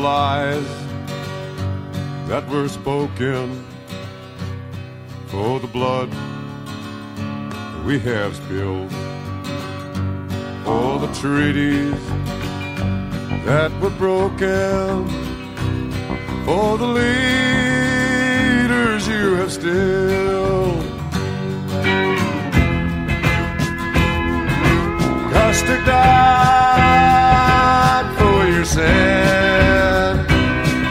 lies that were spoken for the blood we have spilled, for the treaties that were broken, for the leaders you have stilled. Custer died for your sin.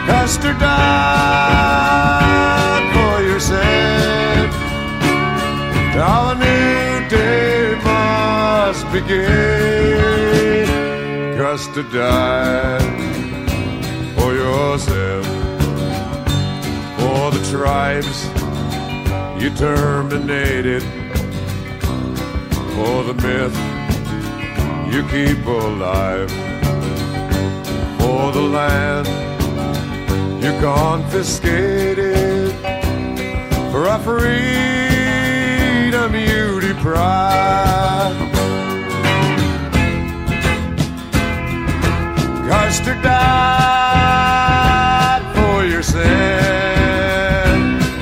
Custer died for your sin. Now a new day must begin. Custer died for yourself, for the tribes you terminated, for the myth you keep alive, for the land you confiscated, for our freedom you deprive. Custer died for your sin.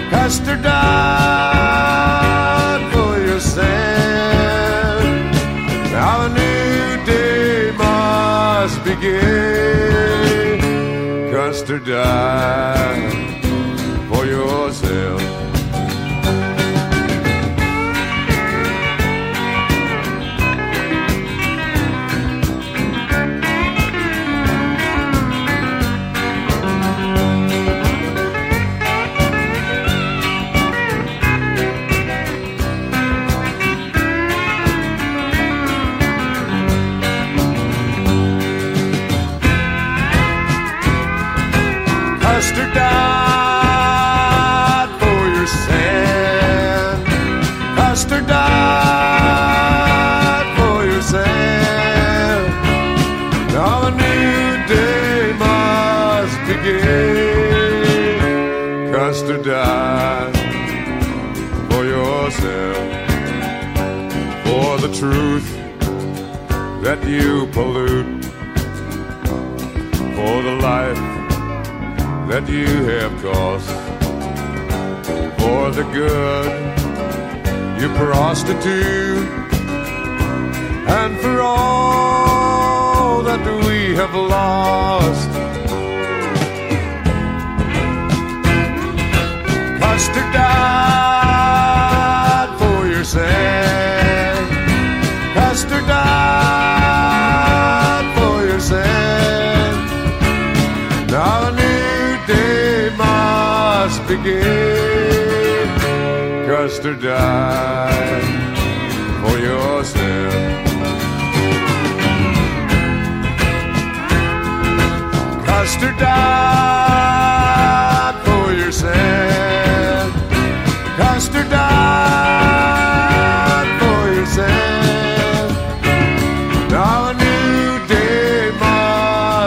Custer died for your sin. Now Custer died for yourself. Custer died for your sin. Custer died for your sin. Now a new day must begin. Custer died for yourself, for the truth that you pollute, for the life that you have cost, for the good you prostitute, and for all that we have lost. Custer died for your sin. Custer died for your sin. Now begin. Custer died for your sin. Custer died for your sin. Custer died for your sin. Now a new day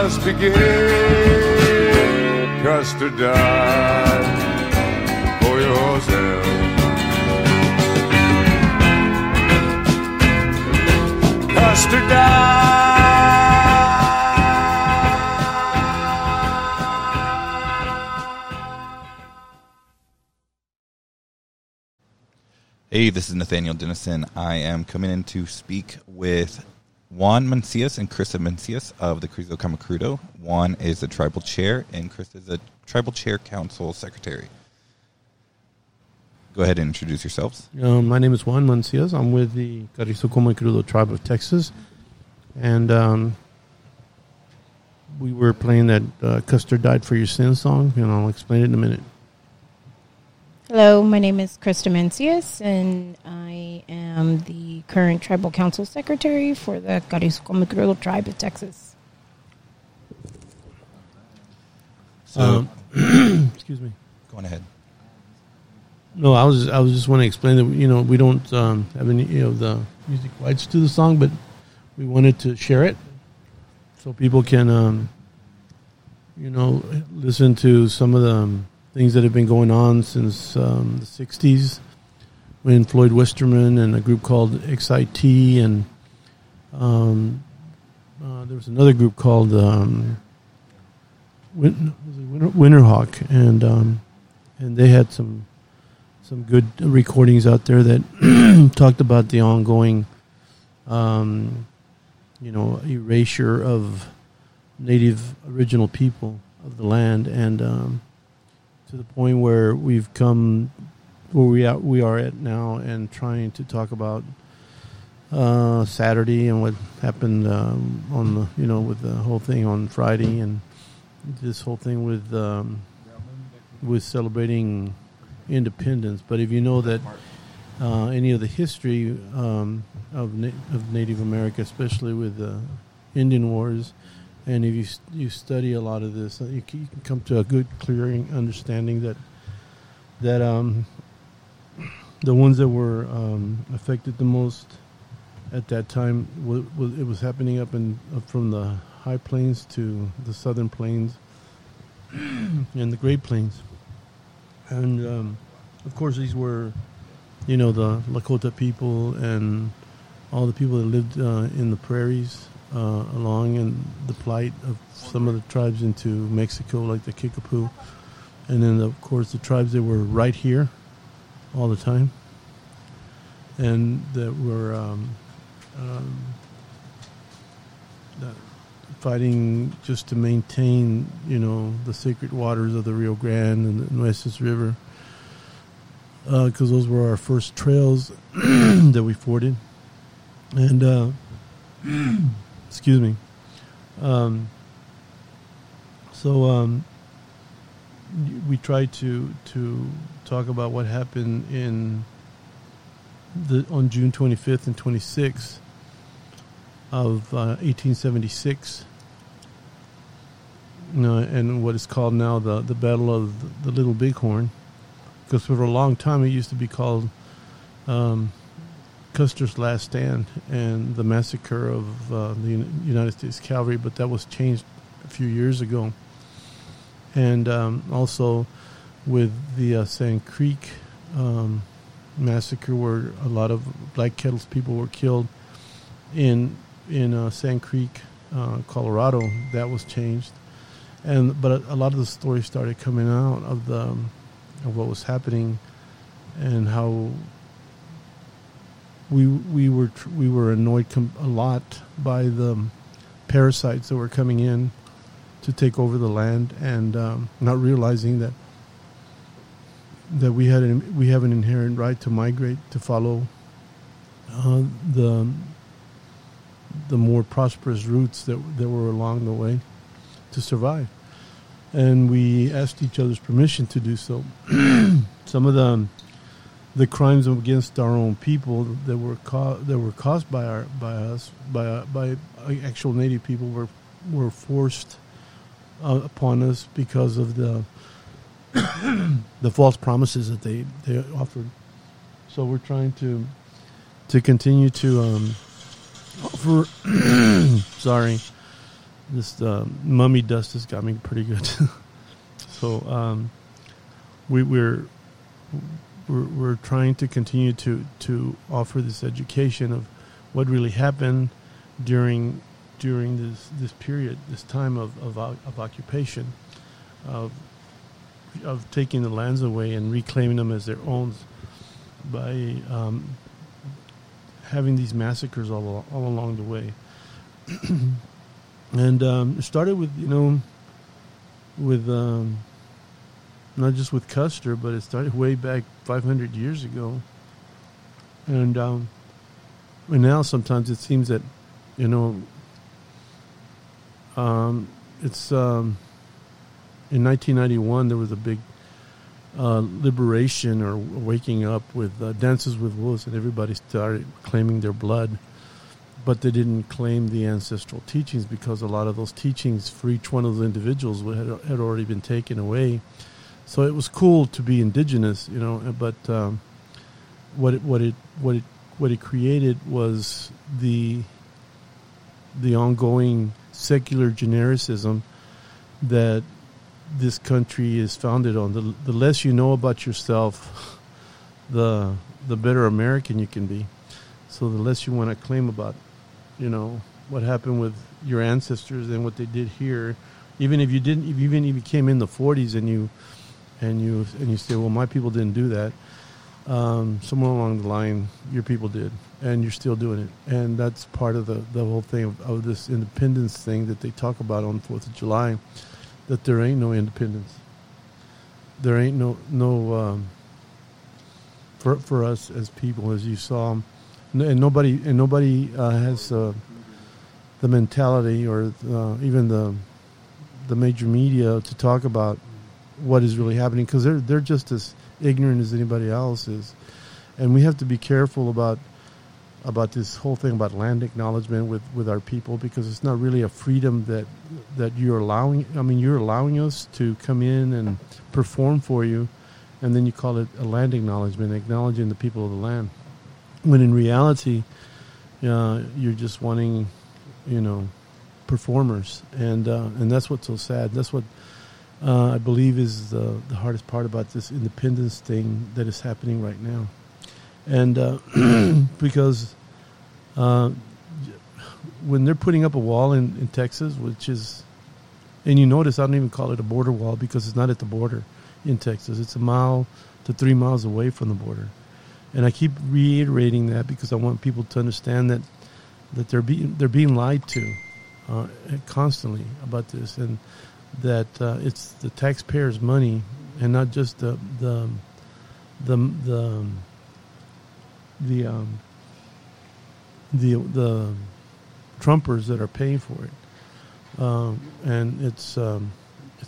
must begin. Custer died. Custer died. Hey, this is Nathaniel Dennison. I am coming in to speak with Juan Mancias and Chris Mancias of the Carrizo Comecrudo. Juan is the tribal chair, and Chris is a tribal chair council secretary. Go ahead and introduce yourselves. My name is Juan Mancias. I'm with the Carrizo Comecrudo tribe of Texas. And we were playing that Custer Died for Your Sin song, and I'll explain it in a minute. Hello, my name is Chris Domenesius, and I am the current tribal council secretary for the Carrizo Comecrudo tribe of Texas. So, excuse me. Go on ahead. No, I was just want to explain that, you know, we don't have any of the music rights to the song, but we wanted to share it so people can, you know, listen to some of the things that have been going on since the 60s when Floyd Westerman and a group called XIT and there was another group called Winter Hawk, and they had some good recordings out there that talked about the ongoing, erasure of native original people of the land, and to the point where we've come, where we are at now, and trying to talk about Saturday and what happened on the, with the whole thing on Friday, and this whole thing with celebrating independence. But if you know that any of the history of Native America, especially with the Indian Wars, and if you study a lot of this, you can come to a good, clear understanding that the ones that were affected the most at that time, it was happening from the high plains to the southern plains and the great plains. And, of course, these were, the Lakota people and all the people that lived in the prairies along, and the plight of some of the tribes into Mexico, like the Kickapoo. And then, of course, the tribes that were right here all the time and that were fighting just to maintain, the sacred waters of the Rio Grande and the Nueces River, because those were our first trails that we forded. And, excuse me. We tried to talk about what happened on June 25th and 26th of 1876. And what is called now the Battle of the Little Bighorn, because for a long time it used to be called Custer's Last Stand and the massacre of the United States Cavalry, but that was changed a few years ago. And also with the Sand Creek massacre, where a lot of Black Kettle's people were killed in Sand Creek, Colorado, that was changed. But a lot of the stories started coming out of what was happening, and how we were annoyed a lot by the parasites that were coming in to take over the land, and not realizing that we have an inherent right to migrate, to follow the more prosperous routes that were along the way, to survive. And we asked each other's permission to do so. Some of the crimes against our own people that were caused by actual Native people were forced upon us because of the the false promises that they offered. So we're trying to continue to offer. Sorry, this mummy dust has got me pretty good. So we're trying to continue to offer this education of what really happened during this period, this time of occupation, of taking the lands away and reclaiming them as their own by having these massacres all along the way. And it started with, not just with Custer, but it started way back 500 years ago. And now sometimes it seems that, it's in 1991 there was a big liberation or waking up with Dances with Wolves, and everybody started claiming their blood, but they didn't claim the ancestral teachings, because a lot of those teachings for each one of those individuals had already been taken away. So it was cool to be indigenous, but what it created was the ongoing secular genericism that this country is founded on. The less you know about yourself, the better American you can be. So the less you want to claim about, what happened with your ancestors and what they did here, Even if you didn't, even if you came in the 40s and you say, well, my people didn't do that, somewhere along the line, your people did, and you're still doing it. And that's part of the whole thing of this independence thing that they talk about on 4th of July, that there ain't no independence. There ain't no for us as people, as you saw, and nobody has the mentality or even the major media to talk about what is really happening, because they're just as ignorant as anybody else is, and we have to be careful about this whole thing about land acknowledgement with our people, because it's not really a freedom that you're allowing. I mean, you're allowing us to come in and perform for you, and then you call it a land acknowledgement, acknowledging the people of the land, when in reality, you're just wanting, performers, and that's what's so sad. That's what I believe is the hardest part about this independence thing that is happening right now. And because when they're putting up a wall in Texas, which is, and you notice I don't even call it a border wall, because it's not at the border in Texas. It's 1 to 3 miles away from the border. And I keep reiterating that because I want people to understand that they're being lied to constantly about this, and that it's the taxpayers' money and not just the Trumpers that are paying for it, and it's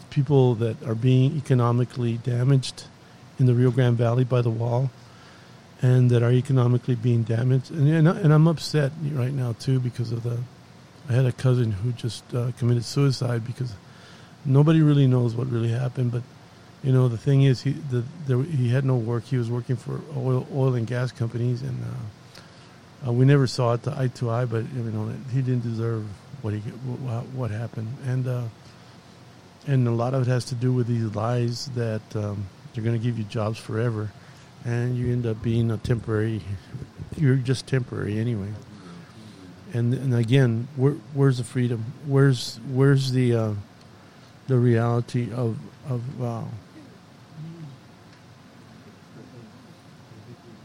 people that are being economically damaged in the Rio Grande Valley by the wall, and that are economically being damaged. And I'm upset right now too, because of I had a cousin who just committed suicide because nobody really knows what really happened, but. The thing is, he had no work. He was working for oil and gas companies, and we never saw it eye to eye. But he didn't deserve what happened, and a lot of it has to do with these lies that they're going to give you jobs forever, and you end up being a temporary. You're just temporary anyway. And again, where's the freedom? Where's the reality of wow.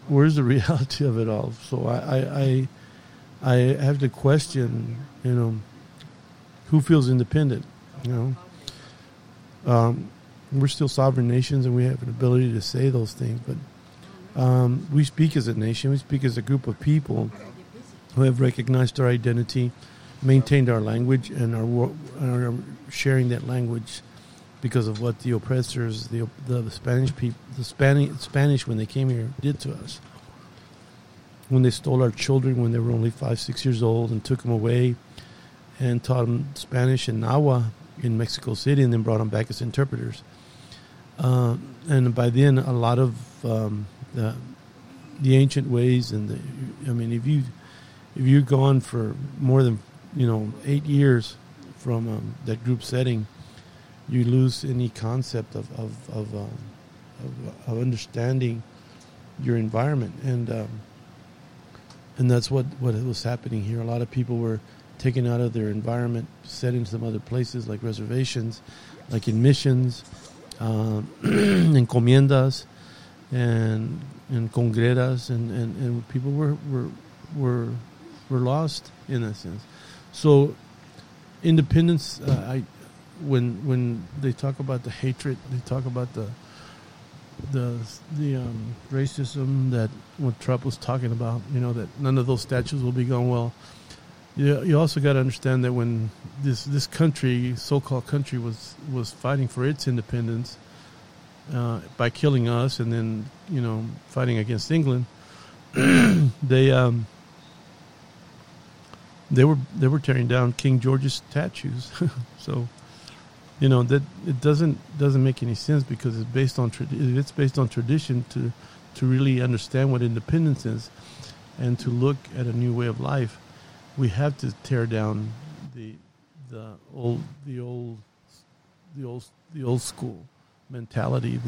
Where's the reality of it all? So I have to question, who feels independent? We're still sovereign nations, and we have an ability to say those things. But we speak as a nation. We speak as a group of people who have recognized our identity, maintained our language, and are sharing that language because of what the oppressors, the Spanish people, the Spanish when they came here did to us. When they stole our children when they were only 5-6 years old and took them away and taught them Spanish and Nahua in Mexico City, and then brought them back as interpreters. And by then, a lot of the ancient ways and if you're gone for more than 8 years from that group setting, you lose any concept of understanding your environment, and that's what was happening here. A lot of people were taken out of their environment, set into some other places like reservations, like in missions, encomiendas, and congregas, and people were lost in that sense. So independence, when they talk about the hatred, they talk about the racism that what Trump was talking about. That none of those statues will be gone. Well, you also got to understand that when this country, so-called country, was fighting for its independence by killing us, and then fighting against England, they were tearing down King George's statues, so. That it doesn't make any sense, because it's based on tradition to really understand what independence is, and to look at a new way of life. We have to tear down the old school mentality,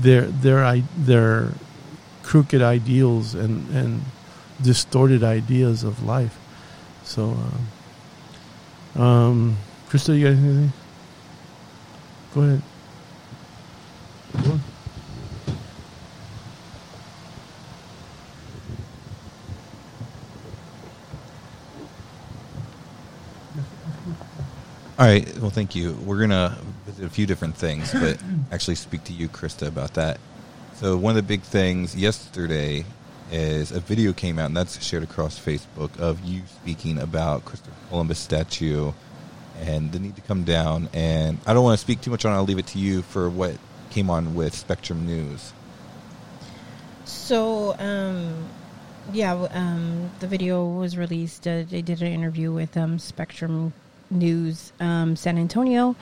their crooked ideals and distorted ideas of life. So. Krista, you got anything? Go ahead. Go on. All right. Well, thank you. We're going to visit a few different things, but actually speak to you, Krista, about that. So one of the big things yesterday is a video came out, and that's shared across Facebook, of you speaking about Christopher Columbus statue and the need to come down. And I don't want to speak too much on it. I'll leave it to you for what came on with Spectrum News. So, the video was released. They did an interview with Spectrum News, San Antonio,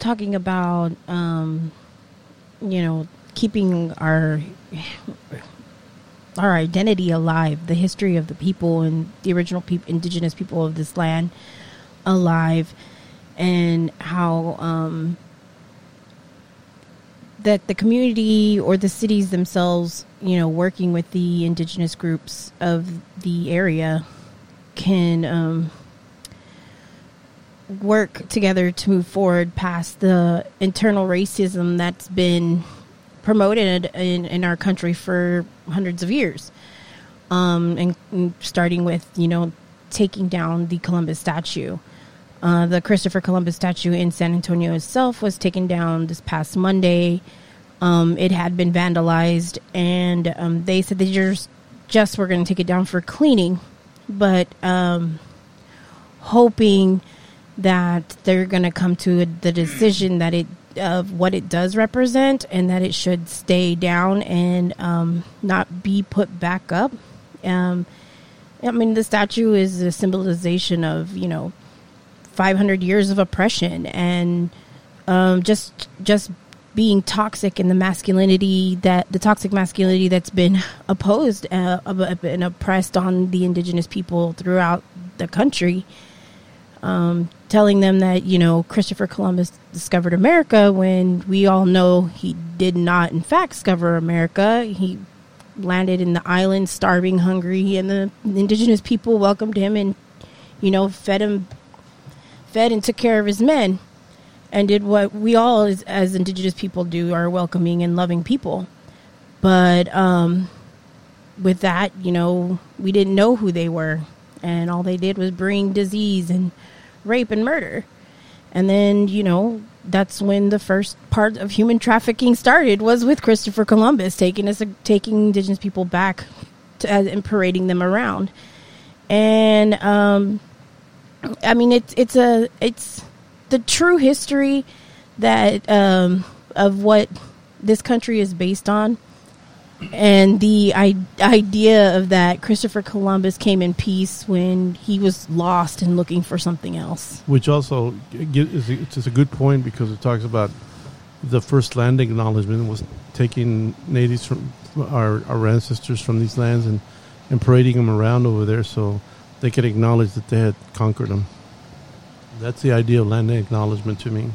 talking about, keeping our identity alive, the history of the people and the original indigenous people of this land alive, and how that the community or the cities themselves, working with the indigenous groups of the area can work together to move forward past the internal racism that's been promoted in our country for hundreds of years, and starting with taking down the Columbus statue. The Christopher Columbus statue in San Antonio itself was taken down this past Monday. It had been vandalized, and they said they just were going to take it down for cleaning, but hoping that they're going to come to the decision that it of what it does represent and that it should stay down and not be put back up. The statue is a symbolization of 500 years of oppression and just being toxic in the masculinity that's been opposed and oppressed on the indigenous people throughout the country. Telling them that, Christopher Columbus discovered America when we all know he did not, in fact, discover America. He landed in the island, starving, hungry, and the indigenous people welcomed him and, fed and took care of his men and did what we all as indigenous people do, are welcoming and loving people. But with that, we didn't know who they were. And all they did was bring disease and rape and murder. And then, that's when the first part of human trafficking started, was with Christopher Columbus taking indigenous people back and parading them around. And, it's the true history that of what this country is based on. And the idea of that Christopher Columbus came in peace when he was lost and looking for something else. Which also is a good point, because it talks about the first land acknowledgement was taking natives from our ancestors from these lands and parading them around over there so they could acknowledge that they had conquered them. That's the idea of land acknowledgement to me.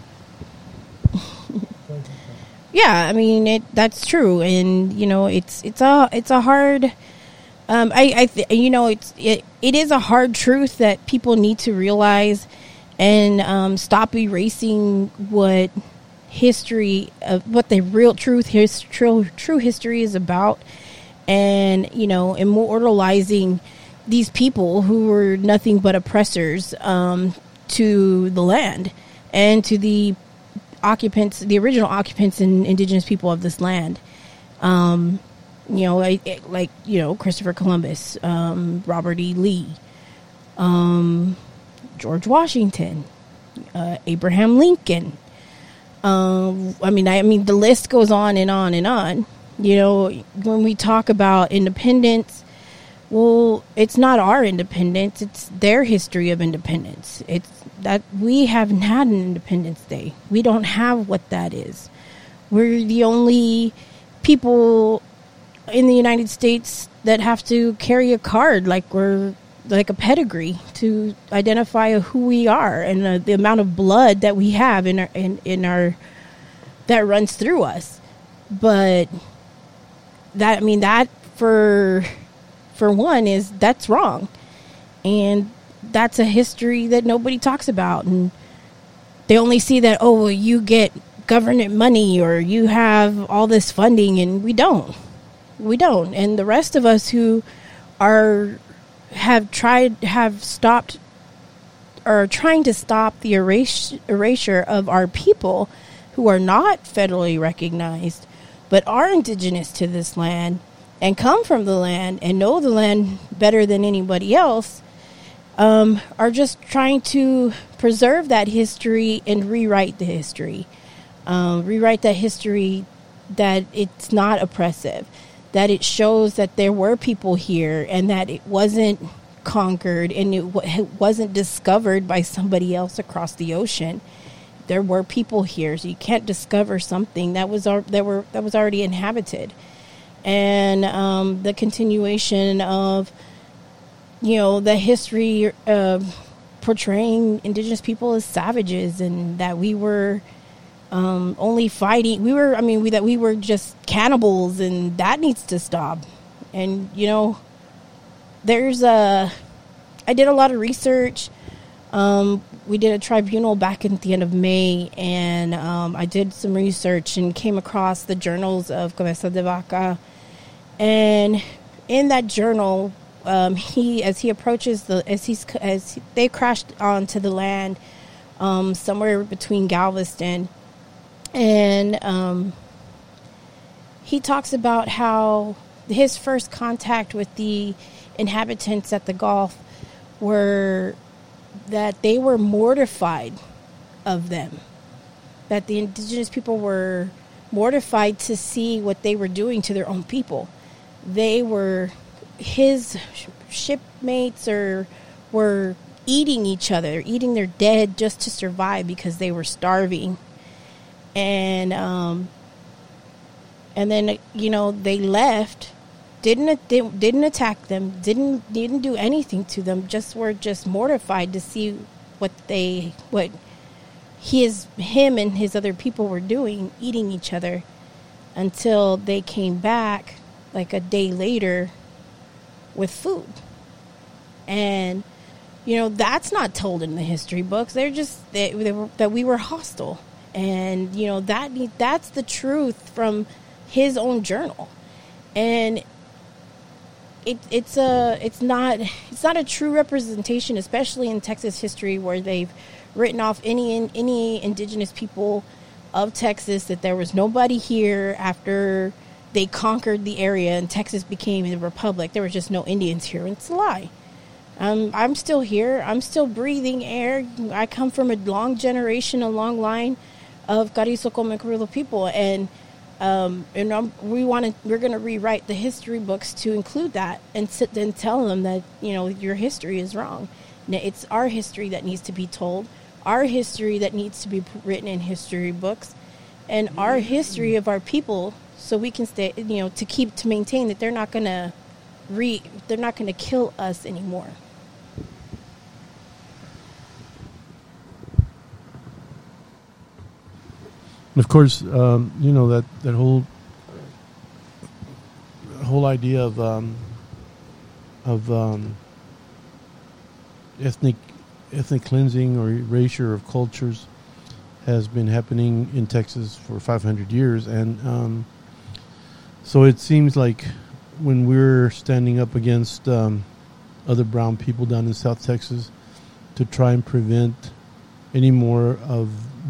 Yeah, that's true, and it's a hard, it is a hard truth that people need to realize, and stop erasing what the real truth, true history is about, and immortalizing these people who were nothing but oppressors to the land and to the occupants, the original occupants and indigenous people of this land. Christopher Columbus, Robert E. Lee, George Washington, Abraham Lincoln. The list goes on and on and on. When we talk about independence, well, it's not our independence, it's their history of independence. It's that we haven't had an Independence Day. We don't have what that is. We're the only people in the United States that have to carry a card, like a pedigree, to identify who we are and the amount of blood that we have in our that runs through us. But that for one that's wrong, and that's a history that nobody talks about. And they only see that, oh, well, you get government money or you have all this funding, and we don't. We don't. And the rest of us who are trying to stop the erasure of our people who are not federally recognized but are indigenous to this land and come from the land and know the land better than anybody else, are just trying to preserve that history and rewrite the history. Rewrite that history that it's not oppressive, that it shows that there were people here and that it wasn't conquered and it wasn't discovered by somebody else across the ocean. There were people here, so you can't discover something that was already inhabited. And the continuation of, you know, the history of portraying indigenous people as savages and that we were only fighting. We were just cannibals, and that needs to stop. And, you know, I did a lot of research. We did a tribunal back at the end of May, and I did some research and came across the journals of Cabeza de Vaca. And in that journal, as they crashed onto the land somewhere between Galveston, and he talks about how his first contact with the inhabitants at the Gulf were that they were mortified of them, that the indigenous people were mortified to see what they were doing to their own people. They were, his shipmates were eating each other, eating their dead just to survive because they were starving. And then, you know, they left, didn't attack them, didn't do anything to them, were mortified to see what him and his other people were doing, eating each other, until they came back like a day later with food. And, you know, that's not told in the history books. They're just that we were hostile. And, you know, that's the truth from his own journal. And it's not a true representation, especially in Texas history, where they've written off any indigenous people of Texas, that there was nobody here after they conquered the area and Texas became a republic. There were just no Indians here. And it's a lie. I'm still here. I'm still breathing air. I come from a long line of Carrizo Comecrudo people, and we're going to rewrite the history books to include that, and sit and tell them that, you know, your history is wrong. Now, it's our history that needs to be told, our history that needs to be written in history books, and our history of our people, so we can stay, you know, to maintain that they're not going to kill us anymore. Of course, you know, that whole idea of ethnic cleansing or erasure of cultures has been happening in Texas for 500 years, and so it seems like when we're standing up against other brown people down in South Texas to try and prevent any more of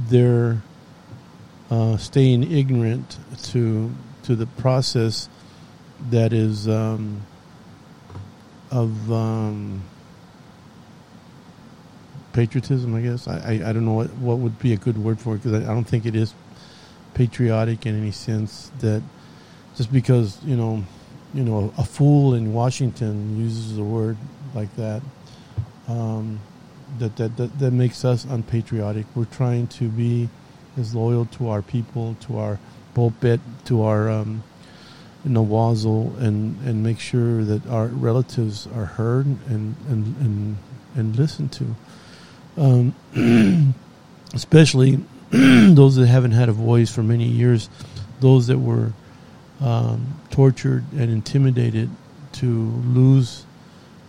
their staying ignorant to the process that is of patriotism, I guess. I don't know what would be a good word for it, because I don't think it is patriotic in any sense, that just because, you know, a fool in Washington uses a word like that, that makes us unpatriotic. We're trying to be as loyal to our people, to our pulpit, to our Nahuatl, and make sure that our relatives are heard and listened to, especially those that haven't had a voice for many years, those that were tortured and intimidated to lose,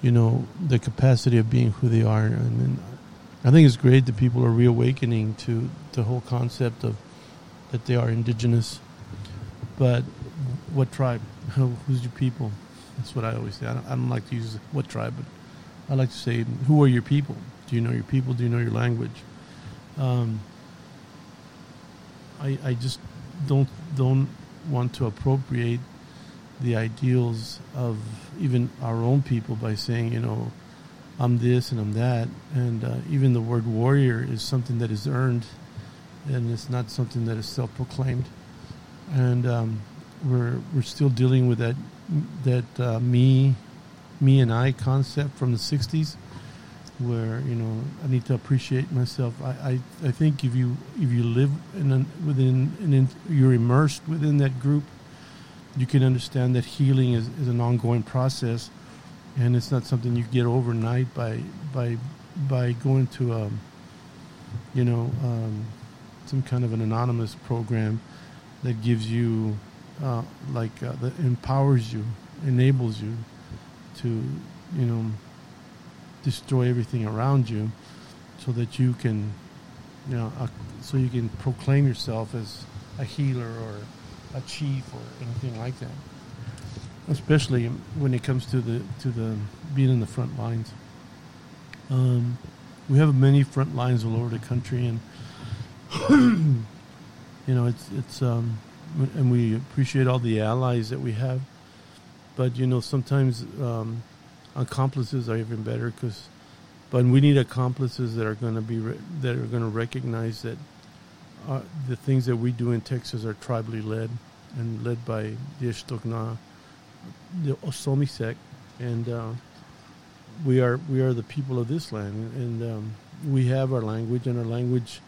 you know, the capacity of being who they are. And I think it's great that people are reawakening to the whole concept of that they are indigenous. But what tribe? Who's your people? That's what I always say. I don't like to use what tribe, but I like to say, who are your people? Do you know your people? Do you know your language? I just don't want to appropriate the ideals of even our own people by saying, you know, I'm this and I'm that. And even the word warrior is something that is earned, and it's not something that is self-proclaimed. And we're still dealing with that me and I concept from the 60s, where, you know, I need to appreciate myself. I think if you live within you're immersed within that group, you can understand that healing is an ongoing process, and it's not something you get overnight by going to some kind of an anonymous program that gives you that empowers you, enables you to, you know, destroy everything around you, so that you can, you know, so you can proclaim yourself as a healer or a chief or anything like that. Especially when it comes to the being in the front lines. We have many front lines all over the country, and you know, it's and we appreciate all the allies that we have, but you know, sometimes accomplices are even better, but we need accomplices that are going to recognize that the things that we do in Texas are tribally led, and led by the Ishtokna, the Somisek, and we are the people of this land, and we have our language, and our language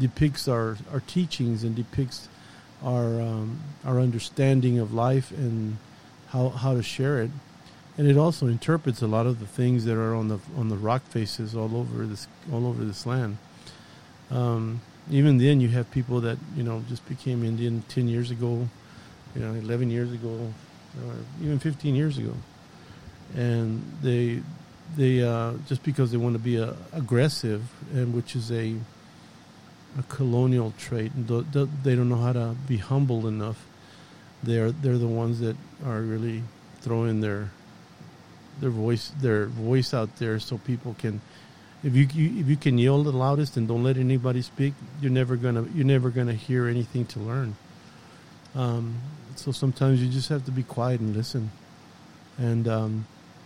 depicts our teachings and depicts our understanding of life and how to share it, and it also interprets a lot of the things that are on the rock faces all over this land. Even then, you have people that, you know, just became Indian 10 years ago, you know, 11 years ago, or even 15 years ago, and they just because they want to be aggressive, and which is a colonial trait, and they don't know how to be humble enough. They're the ones that are really throwing their voice out there, so people can. If you can yell the loudest and don't let anybody speak, you're never gonna hear anything to learn. So sometimes you just have to be quiet and listen, and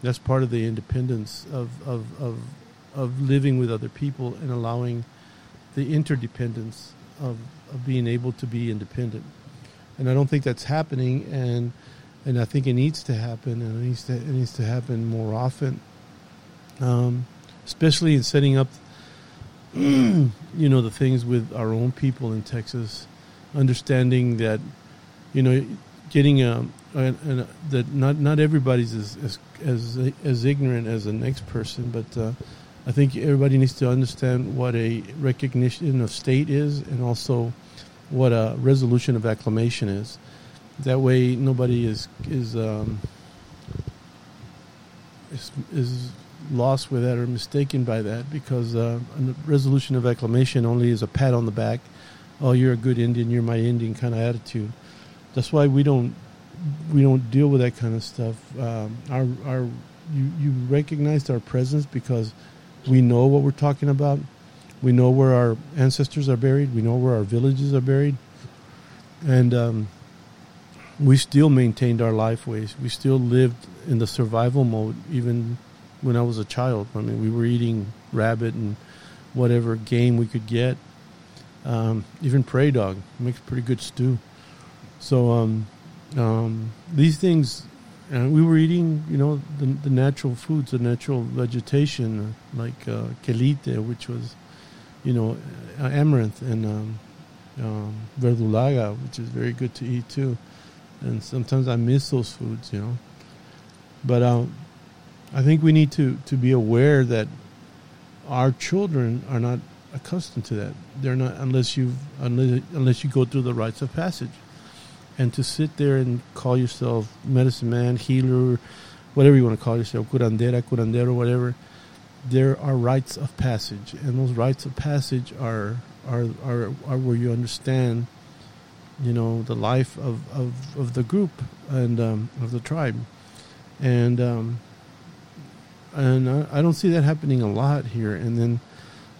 that's part of the independence of living with other people and allowing the interdependence of being able to be independent. And I don't think that's happening, and I think it needs to happen, and it needs to happen more often, especially in setting up, you know, the things with our own people in Texas, understanding that, you know, getting that not everybody's as ignorant as the next person, but I think everybody needs to understand what a recognition of state is, and also what a resolution of acclamation is. That way, nobody is lost with that or mistaken by that, because a resolution of acclamation only is a pat on the back. Oh, you're a good Indian. You're my Indian kind of attitude. That's why we don't deal with that kind of stuff. You recognized our presence because we know what we're talking about. We know where our ancestors are buried. We know where our villages are buried. And we still maintained our life ways. We still lived in the survival mode even when I was a child. I mean, we were eating rabbit and whatever game we could get. Even prairie dog makes pretty good stew. So these things, we were eating, you know, the natural foods, the natural vegetation, like quelite, which was, you know, amaranth, and verdulaga, which is very good to eat too. And sometimes I miss those foods, you know. But I think we need to be aware that our children are not accustomed to that. They're not, unless you go through the rites of passage. And to sit there and call yourself medicine man, healer, whatever you want to call yourself, curandera, curandero, whatever, there are rites of passage, and those rites of passage are where you understand, you know, the life of the group and of the tribe, and I don't see that happening a lot here. And then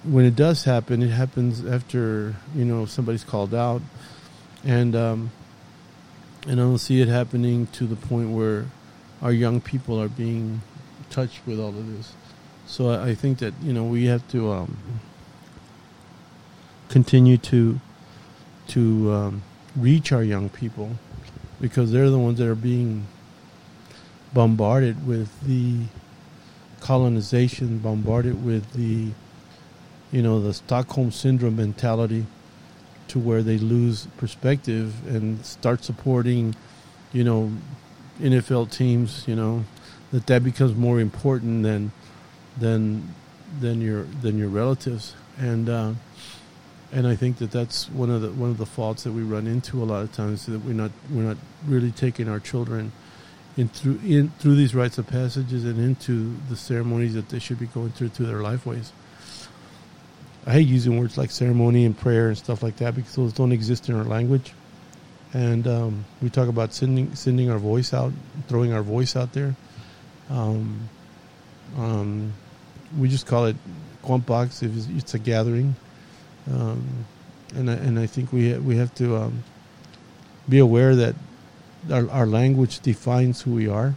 when it does happen, it happens after, you know, somebody's called out, and I don't see it happening to the point where our young people are being touched with all of this. So I think that, you know, we have to continue to reach our young people, because they're the ones that are being bombarded with the colonization, bombarded with the, you know, the Stockholm Syndrome mentality, to where they lose perspective and start supporting, you know, NFL teams, you know, that becomes more important than your relatives, and I think that that's one of the faults that we run into a lot of times, that we're not really taking our children through these rites of passages and into the ceremonies that they should be going through their lifeways. I hate using words like ceremony and prayer and stuff like that, because those don't exist in our language. And we talk about sending our voice out, throwing our voice out there. We just call it Kwampox if it's a gathering, and I think we have to be aware that our language defines who we are,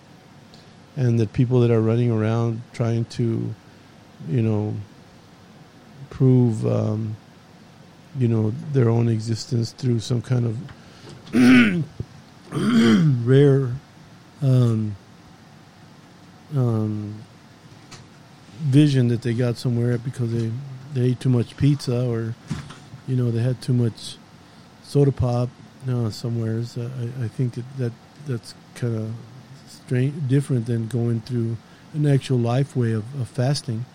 and that people that are running around trying to, you know, prove, you know, their own existence through some kind of rare vision that they got somewhere because they ate too much pizza, or, you know, they had too much soda pop somewhere. So I think that's kind of strange, different than going through an actual life way of fasting.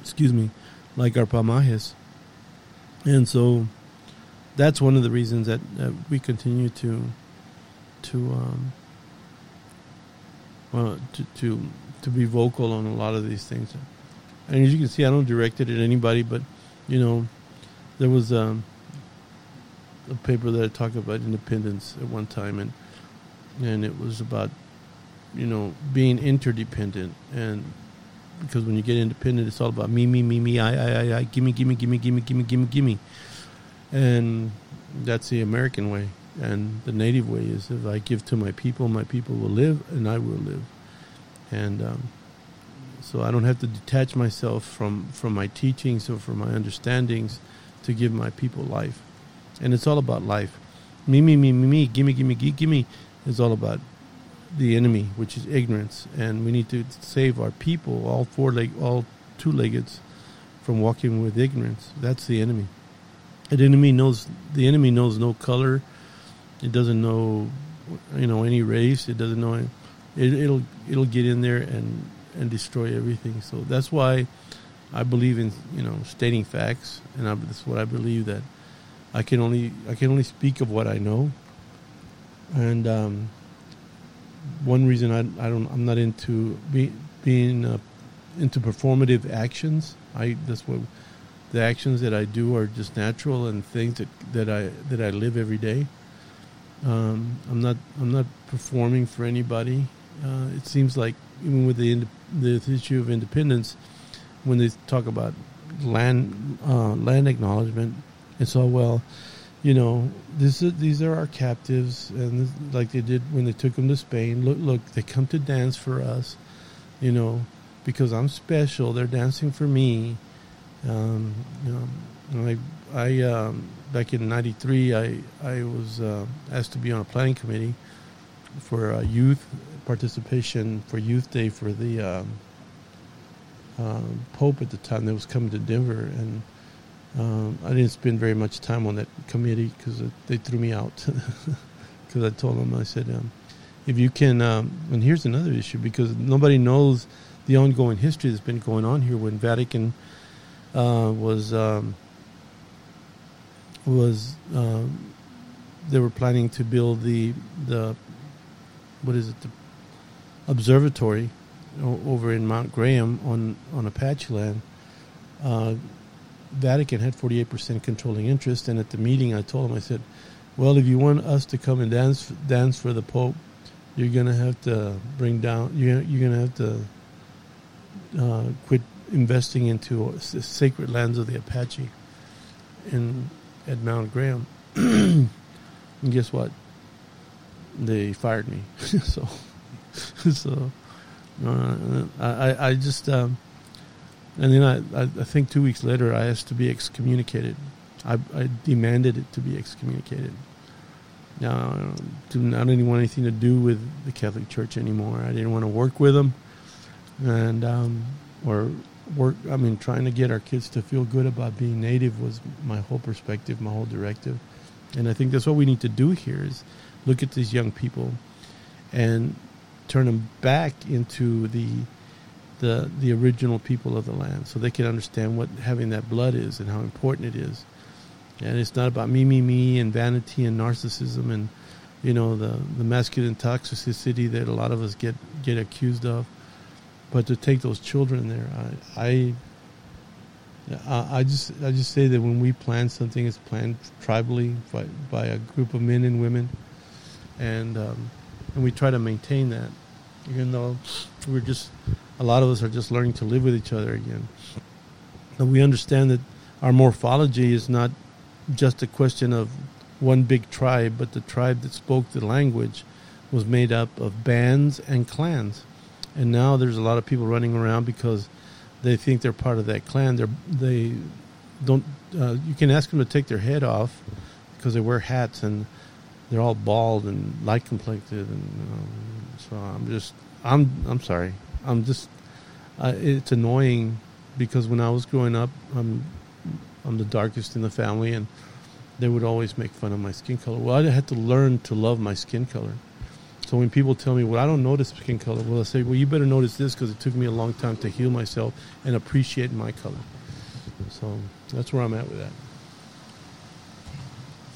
Excuse me, like our Pamajes. And so that's one of the reasons that we continue to be vocal on a lot of these things. And as you can see, I don't direct it at anybody, but, you know, there was a paper that I talked about independence at one time, and it was about, you know, being interdependent. And because when you get independent, it's all about me, I, gimme. And that's the American way. And the native way is, if I give to my people will live, and I will live. And so I don't have to detach myself from my teachings or from my understandings to give my people life. And it's all about life. Me, gimme is all about the enemy, which is ignorance. And we need to save our people, all two-leggeds, from walking with ignorance. That's the enemy. The enemy knows no color. It doesn't know, you know, any race. It doesn't know. It'll get in there and destroy everything. So that's why I believe in, you know, stating facts, and that's what I believe, that I can only speak of what I know. And one reason I'm not into being into performative actions. The actions that I do are just natural and things that I live every day. I'm not performing for anybody. It seems like even with the issue of independence, when they talk about land acknowledgement, it's all, well, you know, these are our captives, and this, like they did when they took them to Spain. Look, they come to dance for us, you know, because I'm special. They're dancing for me. Back in '93, I was asked to be on a planning committee for youth participation for Youth Day for the Pope at the time that was coming to Denver, and I didn't spend very much time on that committee because they threw me out. Because I told them, I said, if you can, and here's another issue, because nobody knows the ongoing history that's been going on here. When Vatican they were planning to build the observatory over in Mount Graham on Apache land, Vatican had 48% controlling interest. And at the meeting, I told him, I said, well, if you want us to come and dance for the Pope, you're going to have to bring down, you're going to have to quit investing into the sacred lands of the Apache at Mount Graham. And guess what? They fired me. I just, and then I think 2 weeks later I asked to be excommunicated. I demanded it to be excommunicated. Now, I didn't want anything to do with the Catholic Church anymore. I didn't want to work with them, and trying to get our kids to feel good about being native was my whole perspective, my whole directive. And I think that's what we need to do here is look at these young people and turn them back into the original people of the land, so they can understand what having that blood is and how important it is. And it's not about me and vanity and narcissism and, you know, the masculine toxicity that a lot of us get accused of. But to take those children there, I just say that when we plan something, it's planned tribally by a group of men and women, and we try to maintain that, even though a lot of us are just learning to live with each other again. And we understand that our morphology is not just a question of one big tribe, but the tribe that spoke the language was made up of bands and clans. And now there's a lot of people running around because they think they're part of that clan. They don't. You can ask them to take their head off because they wear hats and they're all bald and light complected. And so I'm sorry. I'm just. It's annoying because when I was growing up, I'm the darkest in the family, and they would always make fun of my skin color. Well, I had to learn to love my skin color. So when people tell me, well, I don't notice skin color, well, I say, well, you better notice this because it took me a long time to heal myself and appreciate my color. So that's where I'm at with that.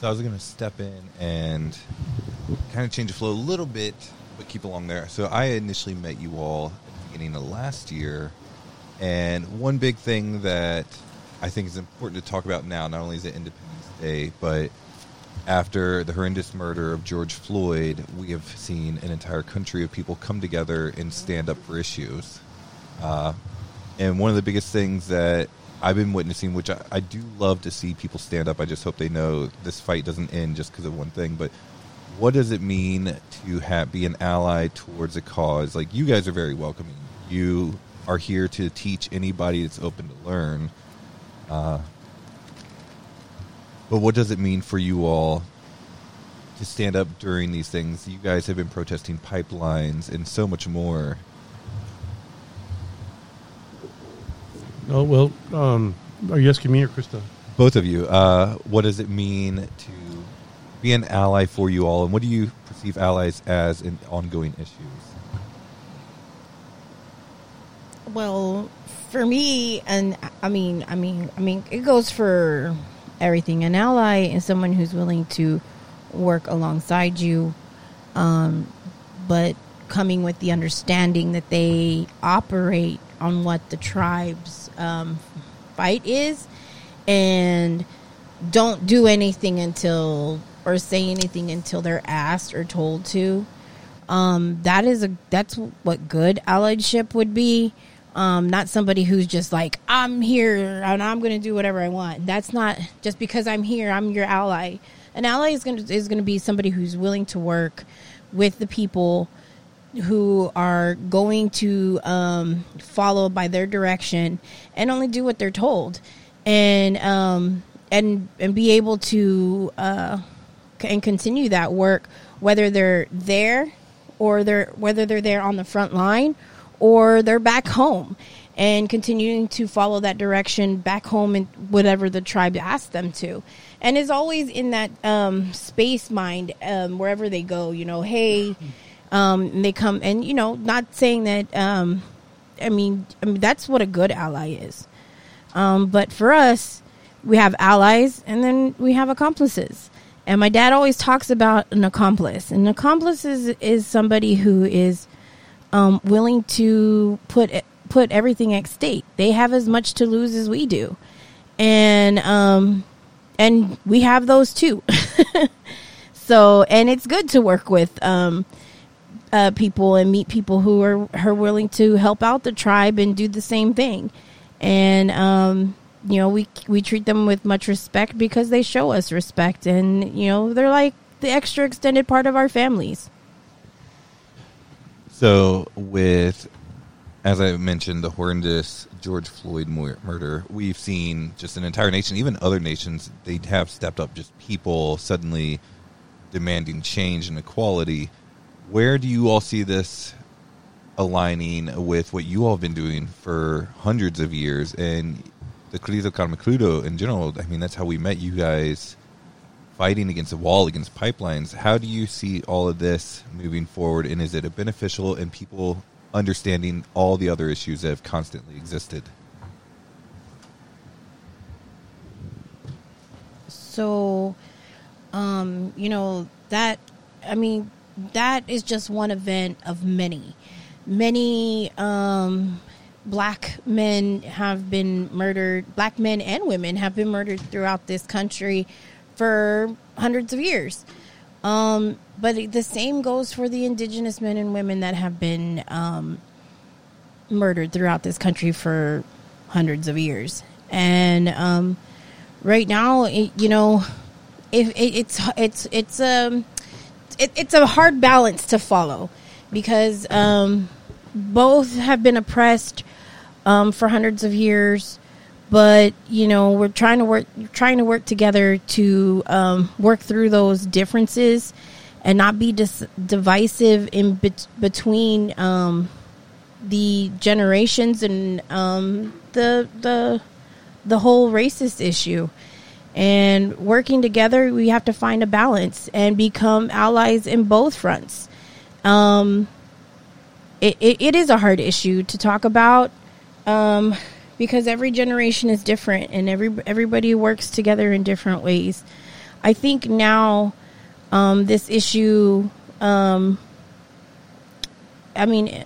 So I was going to step in and kind of change the flow a little bit, but keep along there. So I initially met you all at the beginning of last year, and one big thing that I think is important to talk about now, not only is it Independence Day, but after the horrendous murder of George Floyd, we have seen an entire country of people come together and stand up for issues. And one of the biggest things that I've been witnessing, which I do love to see people stand up, I just hope they know this fight doesn't end just because of one thing, but what does it mean to be an ally towards a cause? Like, you guys are very welcoming. You are here to teach anybody that's open to learn. But what does it mean for you all to stand up during these things? You guys have been protesting pipelines and so much more. Oh, well, are you asking me or Krista? Both of you. What does it mean to be an ally for you all? And what do you perceive allies as in ongoing issues? Well, for me, and I mean, it goes for everything. An ally is someone who's willing to work alongside you, but coming with the understanding that they operate on what the tribe's fight is, and don't do anything until or say anything until they're asked or told to. That's what good allyship would be. Not somebody who's just like, I'm here and I'm going to do whatever I want. That's not just because I'm here, I'm your ally. An ally is going to be somebody who's willing to work with the people who are going to follow by their direction and only do what they're told, and be able to and continue that work, whether they're there or whether they're there on the front line or they're back home, and continuing to follow that direction back home and whatever the tribe asks them to. And is always in that space mind wherever they go, you know, hey, they come and, you know, not saying that, I mean, that's what a good ally is. But for us, we have allies and then we have accomplices. And my dad always talks about an accomplice. An accomplice is somebody who is willing to put everything at stake. They have as much to lose as we do. And we have those too. So, and it's good to work with people and meet people who are willing to help out the tribe and do the same thing. And, you know, we treat them with much respect because they show us respect. And, you know, they're like the extra extended part of our families. So with, as I mentioned, the horrendous George Floyd murder, we've seen just an entire nation, even other nations, they have stepped up, just people suddenly demanding change and equality. Where do you all see this aligning with what you all have been doing for hundreds of years? And the Carrizo Camacrudo in general, I mean, that's how we met you guys, fighting against the wall, against pipelines. How do you see all of this moving forward? And is it a beneficial and people understanding all the other issues that have constantly existed? So, you know, that, I mean, that is just one event of many. Many black men have been murdered. Black men and women have been murdered throughout this country for hundreds of years. But the same goes for the indigenous men and women that have been murdered throughout this country for hundreds of years. And right now, you know, it's a hard balance to follow because both have been oppressed for hundreds of years. But, you know, we're trying to work together to work through those differences and not be divisive in between the generations and the whole racist issue. And working together, we have to find a balance and become allies in both fronts. It is a hard issue to talk about. Because every generation is different and everybody works together in different ways. I think now this issue, I mean,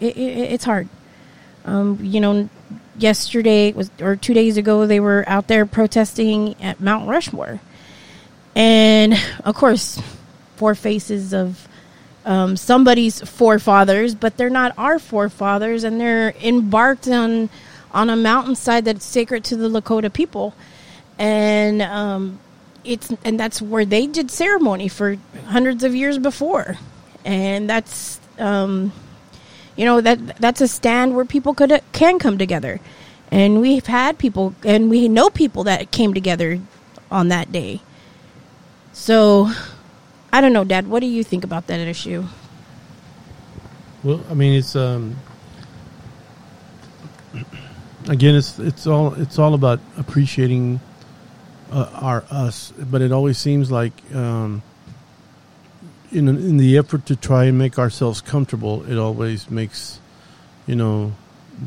it's hard. You know, yesterday or 2 days ago, they were out there protesting at Mount Rushmore. And, of course, four faces of somebody's forefathers, but they're not our forefathers, and they're embarked on a mountainside that's sacred to the Lakota people, and that's where they did ceremony for hundreds of years before, and that's you know, that's a stand where people can come together, and we've had people, and we know people that came together on that day. So, I don't know, Dad. What do you think about that issue? Well, I mean, it's again, it's all about appreciating us. But it always seems like in the effort to try and make ourselves comfortable, it always makes, you know,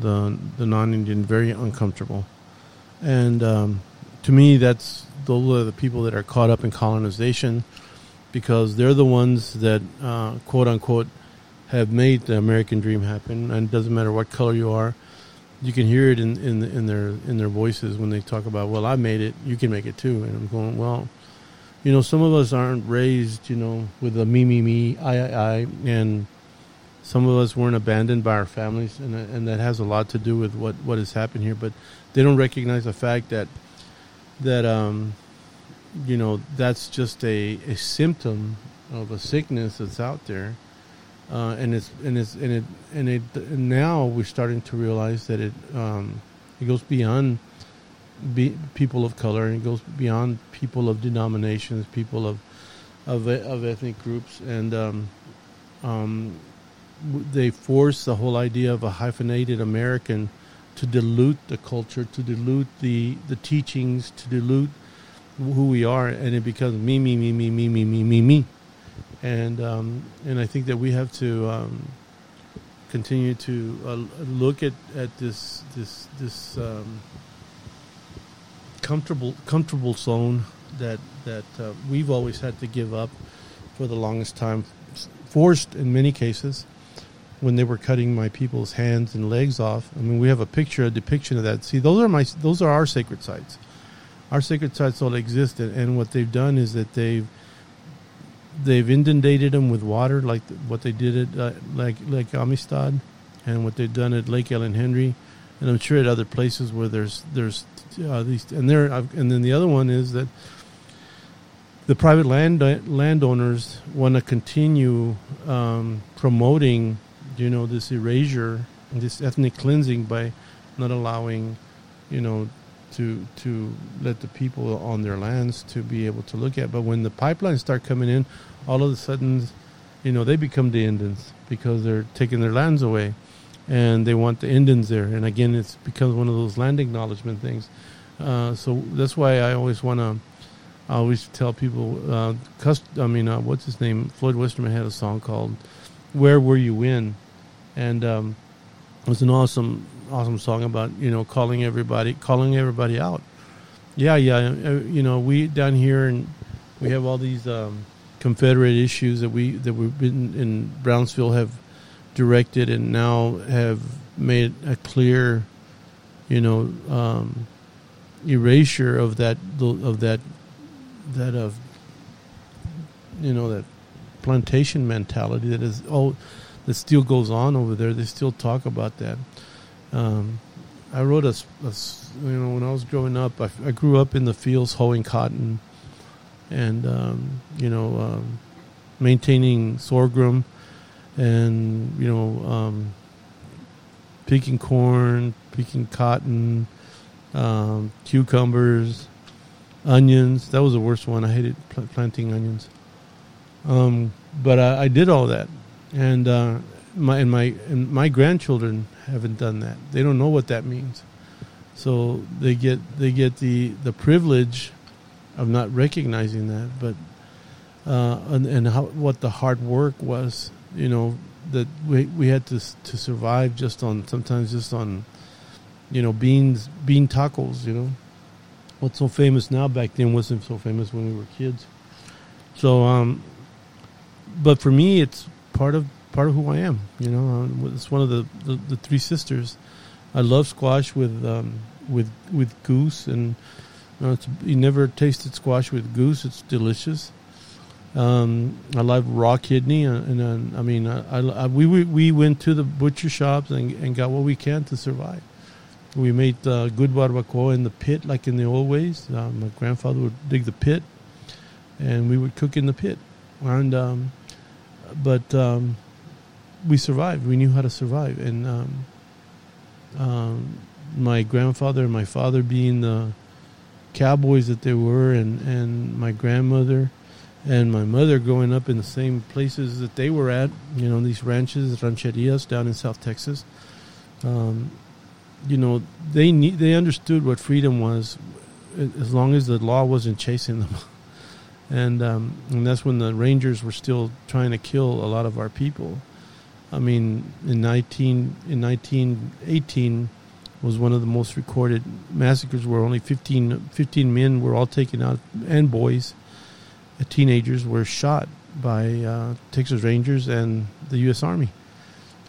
the non-Indian very uncomfortable. And to me, those are the people that are caught up in colonization, because they're the ones that, quote unquote, have made the American dream happen. And it doesn't matter what color you are, you can hear it in their voices when they talk about, well, I made it, you can make it too. And I'm going, well, you know, some of us aren't raised, you know, with a me, I, and some of us weren't abandoned by our families, and that has a lot to do with what has happened here. But they don't recognize the fact that you know, that's just a symptom of a sickness that's out there, and now we're starting to realize that it goes beyond people of color, and it goes beyond people of denominations, people of ethnic groups, and they force the whole idea of a hyphenated American to dilute the culture, to dilute the teachings, to dilute who we are, and it becomes me. And I think that we have to continue to look at this comfortable zone that we've always had to give up for the longest time, forced in many cases, when they were cutting my people's hands and legs off. I mean, we have a picture, a depiction of that. See, those are our sacred sites. Our sacred sites all exist, and what they've done is that they've inundated them with water, like what they did at like Lake Amistad, and what they've done at Lake Ellen Henry, and I'm sure at other places where there's these. And then the other one is that the private landowners want to continue promoting, this erasure, this ethnic cleansing by not allowing, to let the people on their lands to be able to look at. But when the pipelines start coming in, all of a sudden, they become the Indians because they're taking their lands away, and they want the Indians there. And again, it becomes one of those land acknowledgement things. So that's why I always tell people, what's his name? Floyd Westerman had a song called "Where Were You When?" And it was an awesome song about, calling everybody out. We down here, and we have all these Confederate issues that we've been in Brownsville have directed and now have made a clear, erasure of that plantation mentality that still goes on over there. They still talk about that. I wrote when I was growing up, I grew up in the fields hoeing cotton and maintaining sorghum and picking corn, picking cotton, cucumbers. Onions, that was the worst one. I hated planting onions. But I did all that. And my grandchildren haven't done that. They don't know what that means. So they get the privilege of not recognizing that, but what the hard work was, that we had to survive just on bean tacos, What's so famous now back then wasn't so famous when we were kids. So, but for me, it's part of who I am. It's one of the three sisters. I love squash with goose, and you never tasted squash with goose. It's delicious. I love raw kidney, we went to the butcher shops and got what we can to survive. We made good barbacoa in the pit, like in the old ways. My grandfather would dig the pit, and we would cook in the pit. And we survived. We knew how to survive. And my grandfather and my father, being the cowboys that they were, and my grandmother and my mother growing up in the same places that they were at, these rancherias down in South Texas. They understood what freedom was, as long as the law wasn't chasing them, and that's when the Rangers were still trying to kill a lot of our people. I mean, in 1918 was one of the most recorded massacres, where only 15 men were all taken out, and boys, teenagers were shot by Texas Rangers and the U.S. Army,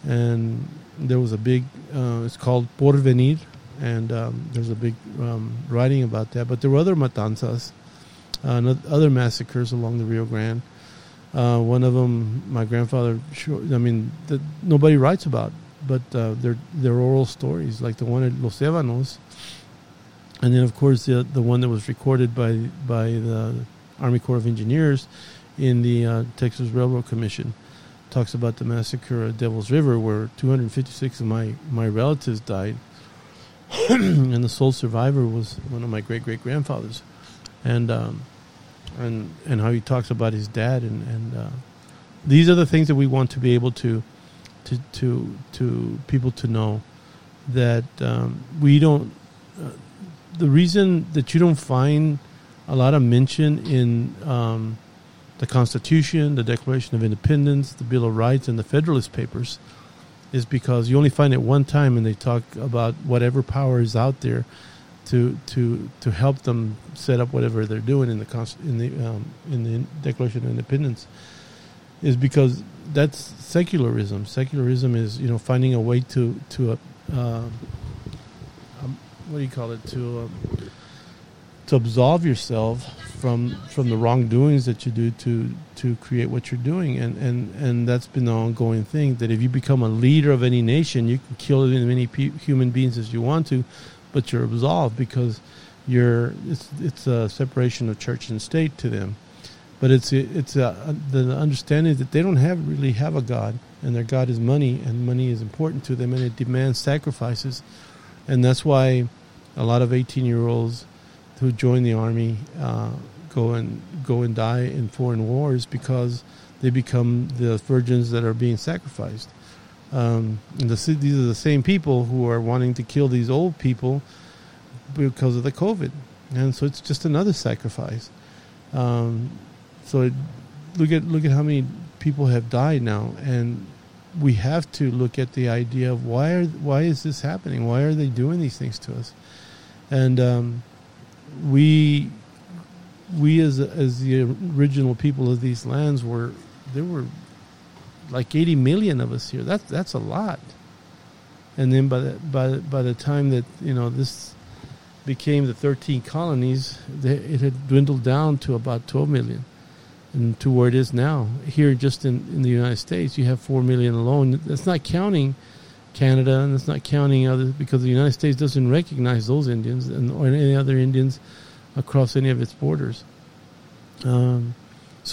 and there was a big, it's called Porvenir, and there's a big writing about that. But there were other matanzas, other massacres along the Rio Grande. One of them, my grandfather, nobody writes about, but they're oral stories, like the one at Los Ebanos. And then, of course, the one that was recorded by the Army Corps of Engineers in the Texas Railroad Commission. Talks about the massacre at Devil's River, where 256 of my relatives died, and the sole survivor was one of my great-great-grandfathers, and how he talks about his dad, and these are the things that we want to be able to people to know, that we don't. The reason that you don't find a lot of mention in the Constitution, the Declaration of Independence, the Bill of Rights, and the Federalist Papers is because you only find it one time, and they talk about whatever power is out there to help them set up whatever they're doing in the Declaration of Independence. is because that's secularism. Secularism is, you know, finding a way to absolve yourself from the wrongdoings that you do to create what you're doing. And that's been the ongoing thing, that if you become a leader of any nation, you can kill as many human beings as you want to, but you're absolved because it's a separation of church and state to them. But the understanding that they don't really have a God, and their God is money, and money is important to them, and it demands sacrifices. And that's why a lot of 18-year-olds who join the army go and die in foreign wars, because they become the virgins that are being sacrificed. These are the same people who are wanting to kill these old people because of the COVID. And so it's just another sacrifice. So look at how many people have died now, and we have to look at the idea of why is this happening? Why are they doing these things to us? And we as the original people of these lands there were like 80 million of us here. That's a lot. And then by the time that, you know, this became the 13 colonies, it had dwindled down to about 12 million, and to where it is now. Here, just in the United States, you have 4 million alone. That's not counting Canada, and that's not counting others, because the United States doesn't recognize those Indians or any other Indians across any of its borders. So,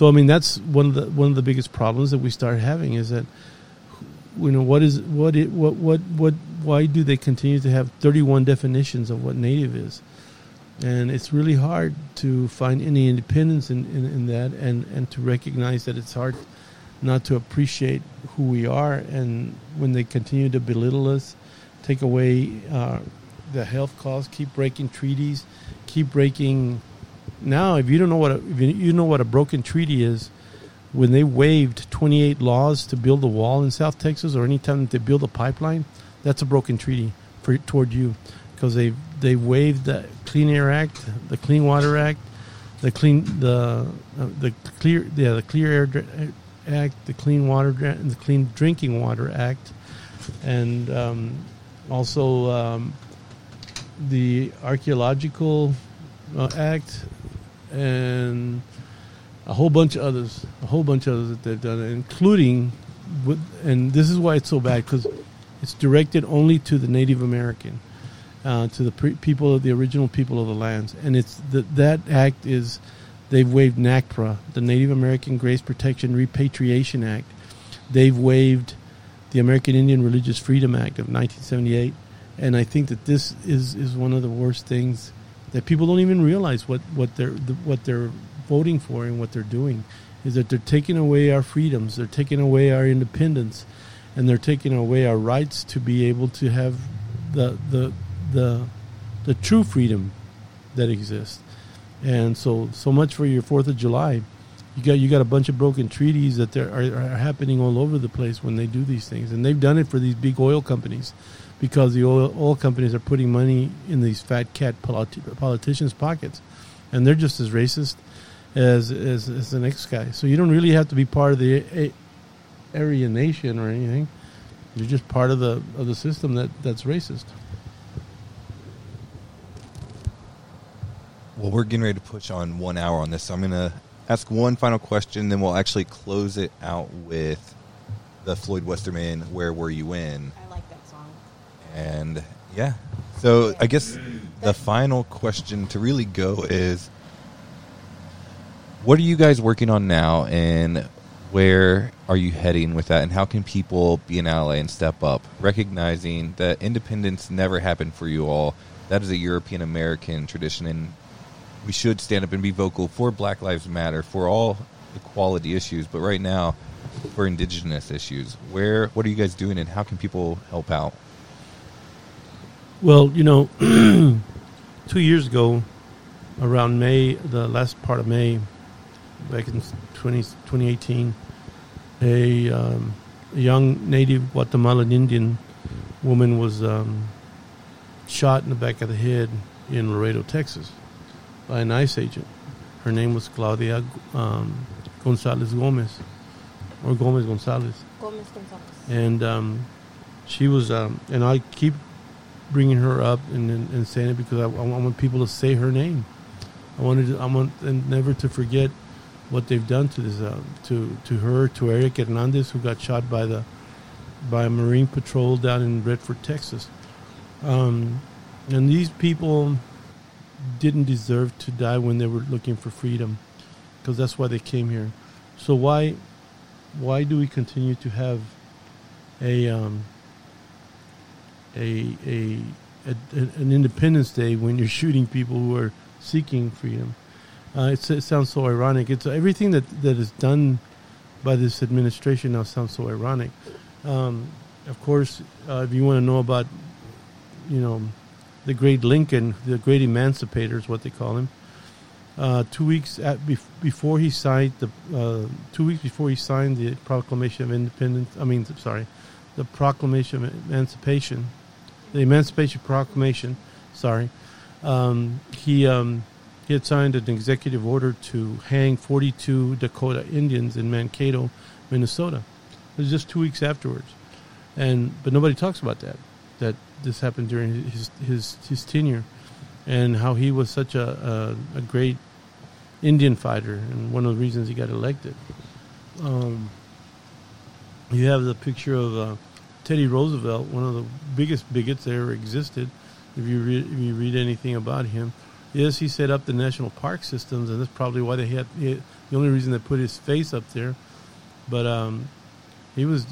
I mean, that's one of the biggest problems that we start having, is that, you know, why do they continue to have 31 definitions of what native is? And it's really hard to find any independence in that, and to recognize that it's hard not to appreciate who we are. And when they continue to belittle us, take away the health costs, keep breaking treaties, keep breaking. Now, if you don't know what a broken treaty is, when they waived 28 laws to build a wall in South Texas, or any time that they build a pipeline, that's a broken treaty toward you, because they waived the Clean Air Act, the Clean Water Act, the Clear Air Act, the Clean Water, the Clean Drinking Water Act, and also the Archaeological Act, and a whole bunch of others that they've done, including, and this is why it's so bad, because it's directed only to the Native American, to the people of the original people of the lands. And it's that act is, they've waived NAGPRA, the Native American Grace Protection Repatriation Act. They've waived the American Indian Religious Freedom Act of 1978. And I think that this is one of the worst things, that people don't even realize what they're voting for and what they're doing, is that they're taking away our freedoms, they're taking away our independence, and they're taking away our rights to be able to have the true freedom that exists. And so much for your 4th of July. You got a bunch of broken treaties that are happening all over the place when they do these things. And they've done it for these big oil companies, because the oil companies are putting money in these fat cat politicians' pockets, and they're just as racist as the next guy. So you don't really have to be part of the Aryan nation or anything. You're just part of the system that's racist. Well, we're getting ready to push on 1 hour on this, so I'm going to ask one final question, then we'll actually close it out with the Floyd Westerman, Where Were You In? I like that song. And, yeah. So I guess the final question to really go is, what are you guys working on now, and where are you heading with that, and how can people be an ally and step up, recognizing that independence never happened for you all? That is a European-American tradition, and we should stand up and be vocal for Black Lives Matter, for all equality issues, but right now for indigenous issues. What are you guys doing, and how can people help out? Well, you know, 2 years ago, around May, the last part of May, back in 2018, a young native Guatemalan Indian woman was shot in the back of the head in Laredo, Texas, by an ICE agent. Her name was Claudia Gonzalez Gomez. or Gomez Gonzalez. Gomez Gonzalez. And she was, and I keep bringing her up and saying it because I want people to say her name. I want them never to forget what they've done to this, to her, to Eric Hernandez, who got shot by a Marine patrol down in Redford, Texas. And these people didn't deserve to die when they were looking for freedom, because that's why they came here. So why do we continue to have an Independence Day when you're shooting people who are seeking freedom? It sounds so ironic. It's everything that is done by this administration now sounds so ironic. Of course, if you want to know about, the great Lincoln, the great emancipator is what they call him. 2 weeks before he signed the Proclamation of Independence, the Proclamation of Emancipation, the Emancipation Proclamation. He had signed an executive order to hang 42 Dakota Indians in Mankato, Minnesota. It was just 2 weeks afterwards, but nobody talks about that this happened during his tenure, and how he was such a great Indian fighter, and one of the reasons he got elected. You have the picture of Teddy Roosevelt, one of the biggest bigots that ever existed. If you read anything about him, yes, he set up the national park systems, and that's probably why the only reason they put his face up there. But he was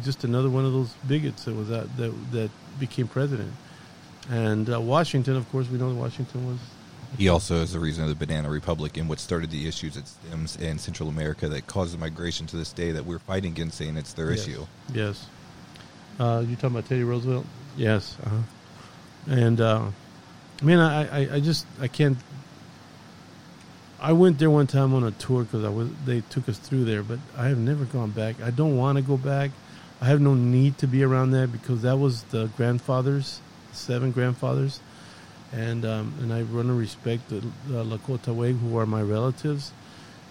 just another one of those bigots that was that became president. And Washington, of course, we know Washington was. He also is the reason of the Banana Republic and what started the issues at stems in Central America that caused the migration to this day that we're fighting against, saying it's their issue. Yes. You're talking about Teddy Roosevelt? Yes. Uh-huh. And, I can't. I went there one time on a tour because they took us through there, but I have never gone back. I don't want to go back. I have no need to be around that because that was the grandfathers, 7 grandfathers, and I want to respect the Lakota way, who are my relatives,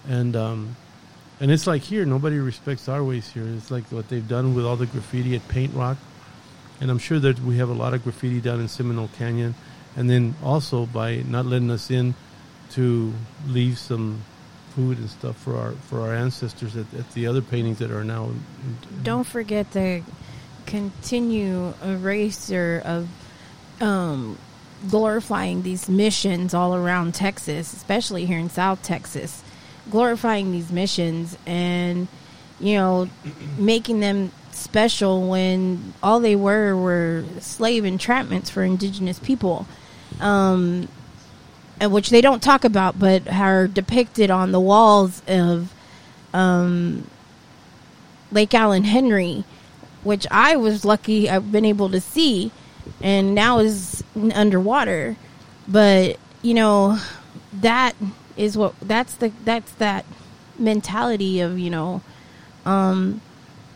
and it's like here, nobody respects our ways here. It's like what they've done with all the graffiti at Paint Rock, and I'm sure that we have a lot of graffiti down in Seminole Canyon, and then also by not letting us in to leave some food and stuff for our ancestors at the other paintings that are now. Don't forget the continue eraser of glorifying these missions all around Texas, especially here in South Texas, glorifying these missions and, making them special when all they were slave entrapments for indigenous people, which they don't talk about but are depicted on the walls of Lake Allen Henry, which I was lucky I've been able to see, and now is underwater. But that's that mentality of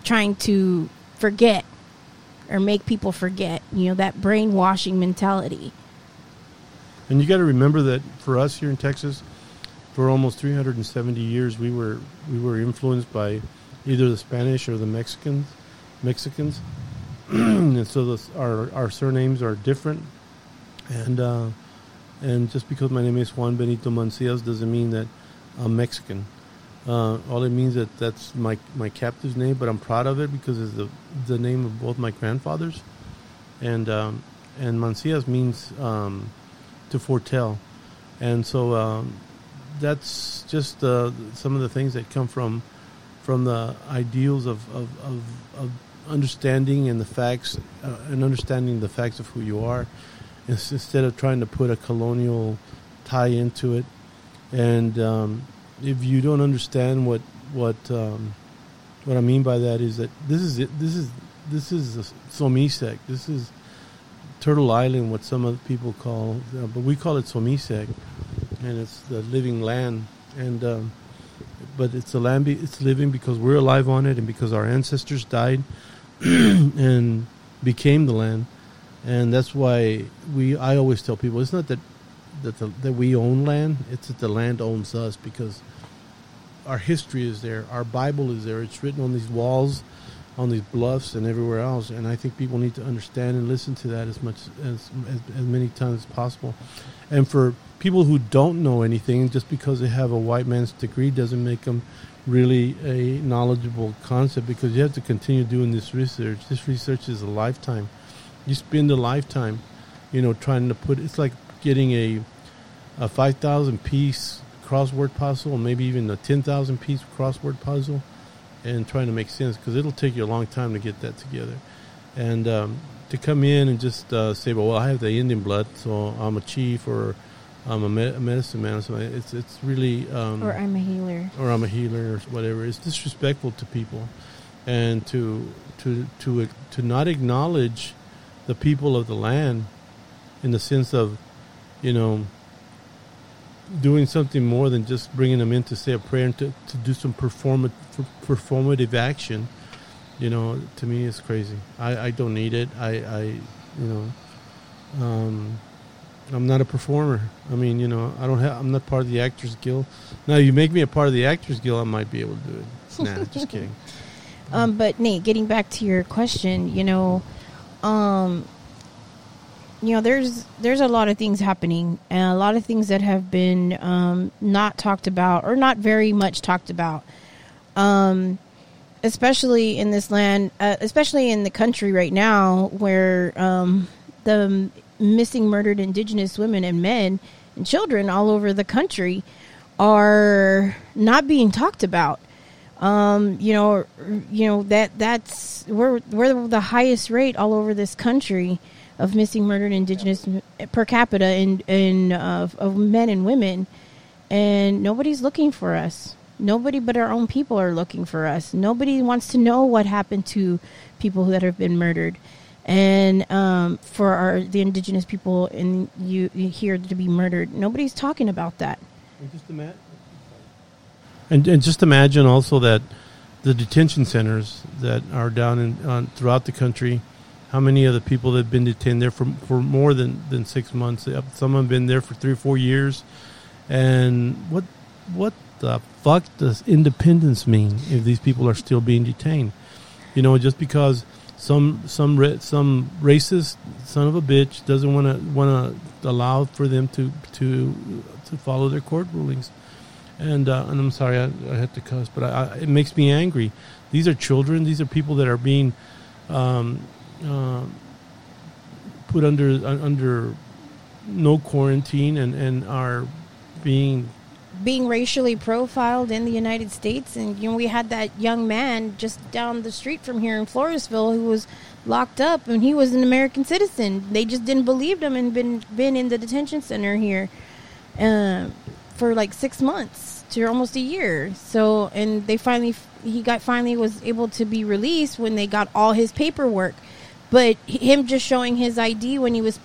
trying to forget or make people forget, that brainwashing mentality. And you got to remember that for us here in Texas, for almost 370 years, we were influenced by either the Spanish or the Mexicans. And so our surnames are different. And just because my name is Juan Benito Mancias doesn't mean that I'm Mexican. All it means that's my captive's name, but I'm proud of it because it's the name of both my grandfathers. And Mancias means to foretell. And so that's just some of the things that come from the ideals of understanding and the facts, and understanding the facts of who you are, instead of trying to put a colonial tie into it. And if you don't understand what I mean by that is that this is Somisek. This is Turtle Island, what some other people call, but we call it Somisek, and it's the living land. And but it's a land it's living because we're alive on it, and because our ancestors died and became the land. And that's why I always tell people, it's not that we own land, it's that the land owns us, because our history is there, our Bible is there. It's written on these walls, on these bluffs, and everywhere else. And I think people need to understand and listen to that as much as many times as possible. And for people who don't know anything, just because they have a white man's degree doesn't make them really a knowledgeable concept, because you have to continue doing this research. This research is a lifetime. You spend a lifetime, you know, trying to put, it's like getting a 5,000 piece crossword puzzle, maybe even a 10,000 piece crossword puzzle, and trying to make sense, because it'll take you a long time to get that together. And to come in and just say, well, I have the Indian blood, so I'm a chief, or I'm a medicine man, so it's really... or I'm a healer. Or I'm a healer, or whatever. It's disrespectful to people. And to not acknowledge the people of the land in the sense of, you know, doing something more than just bringing them in to say a prayer and to do some performative action, you know, to me is crazy. I don't need it. I you know, I'm not a performer. I mean, you know, I'm not part of the Actors Guild. Now, you make me a part of the Actors Guild, I might be able to do it. Nah, just kidding. But Nate, getting back to your question, you know, there's a lot of things happening, and a lot of things that have been not talked about, or not very much talked about, especially in this land, especially in the country right now, where the missing, murdered indigenous women and men and children all over the country are not being talked about. You know that's we're the highest rate all over this country of missing, murdered indigenous per capita of men and women, and nobody's looking for us. Nobody but our own people are looking for us. Nobody wants to know what happened to people that have been murdered. And for the indigenous people in you here to be murdered, nobody's talking about that. And just imagine also that the detention centers that are down throughout the country, how many of the people that have been detained there for more than 6 months? Some have been there for 3 or 4 years. And what the fuck does independence mean if these people are still being detained? You know, just because some racist son of a bitch doesn't want to allow for them to follow their court rulings. And I'm sorry, I had to cuss, but it makes me angry. These are children. These are people that are being put under no quarantine and are being racially profiled in the United States. And, you know, we had that young man just down the street from here in Floresville who was locked up, and he was an American citizen. They just didn't believe him, and been in the detention center here for like 6 months to almost a year. So, and they finally was able to be released when they got all his paperwork. But him just showing his ID when he was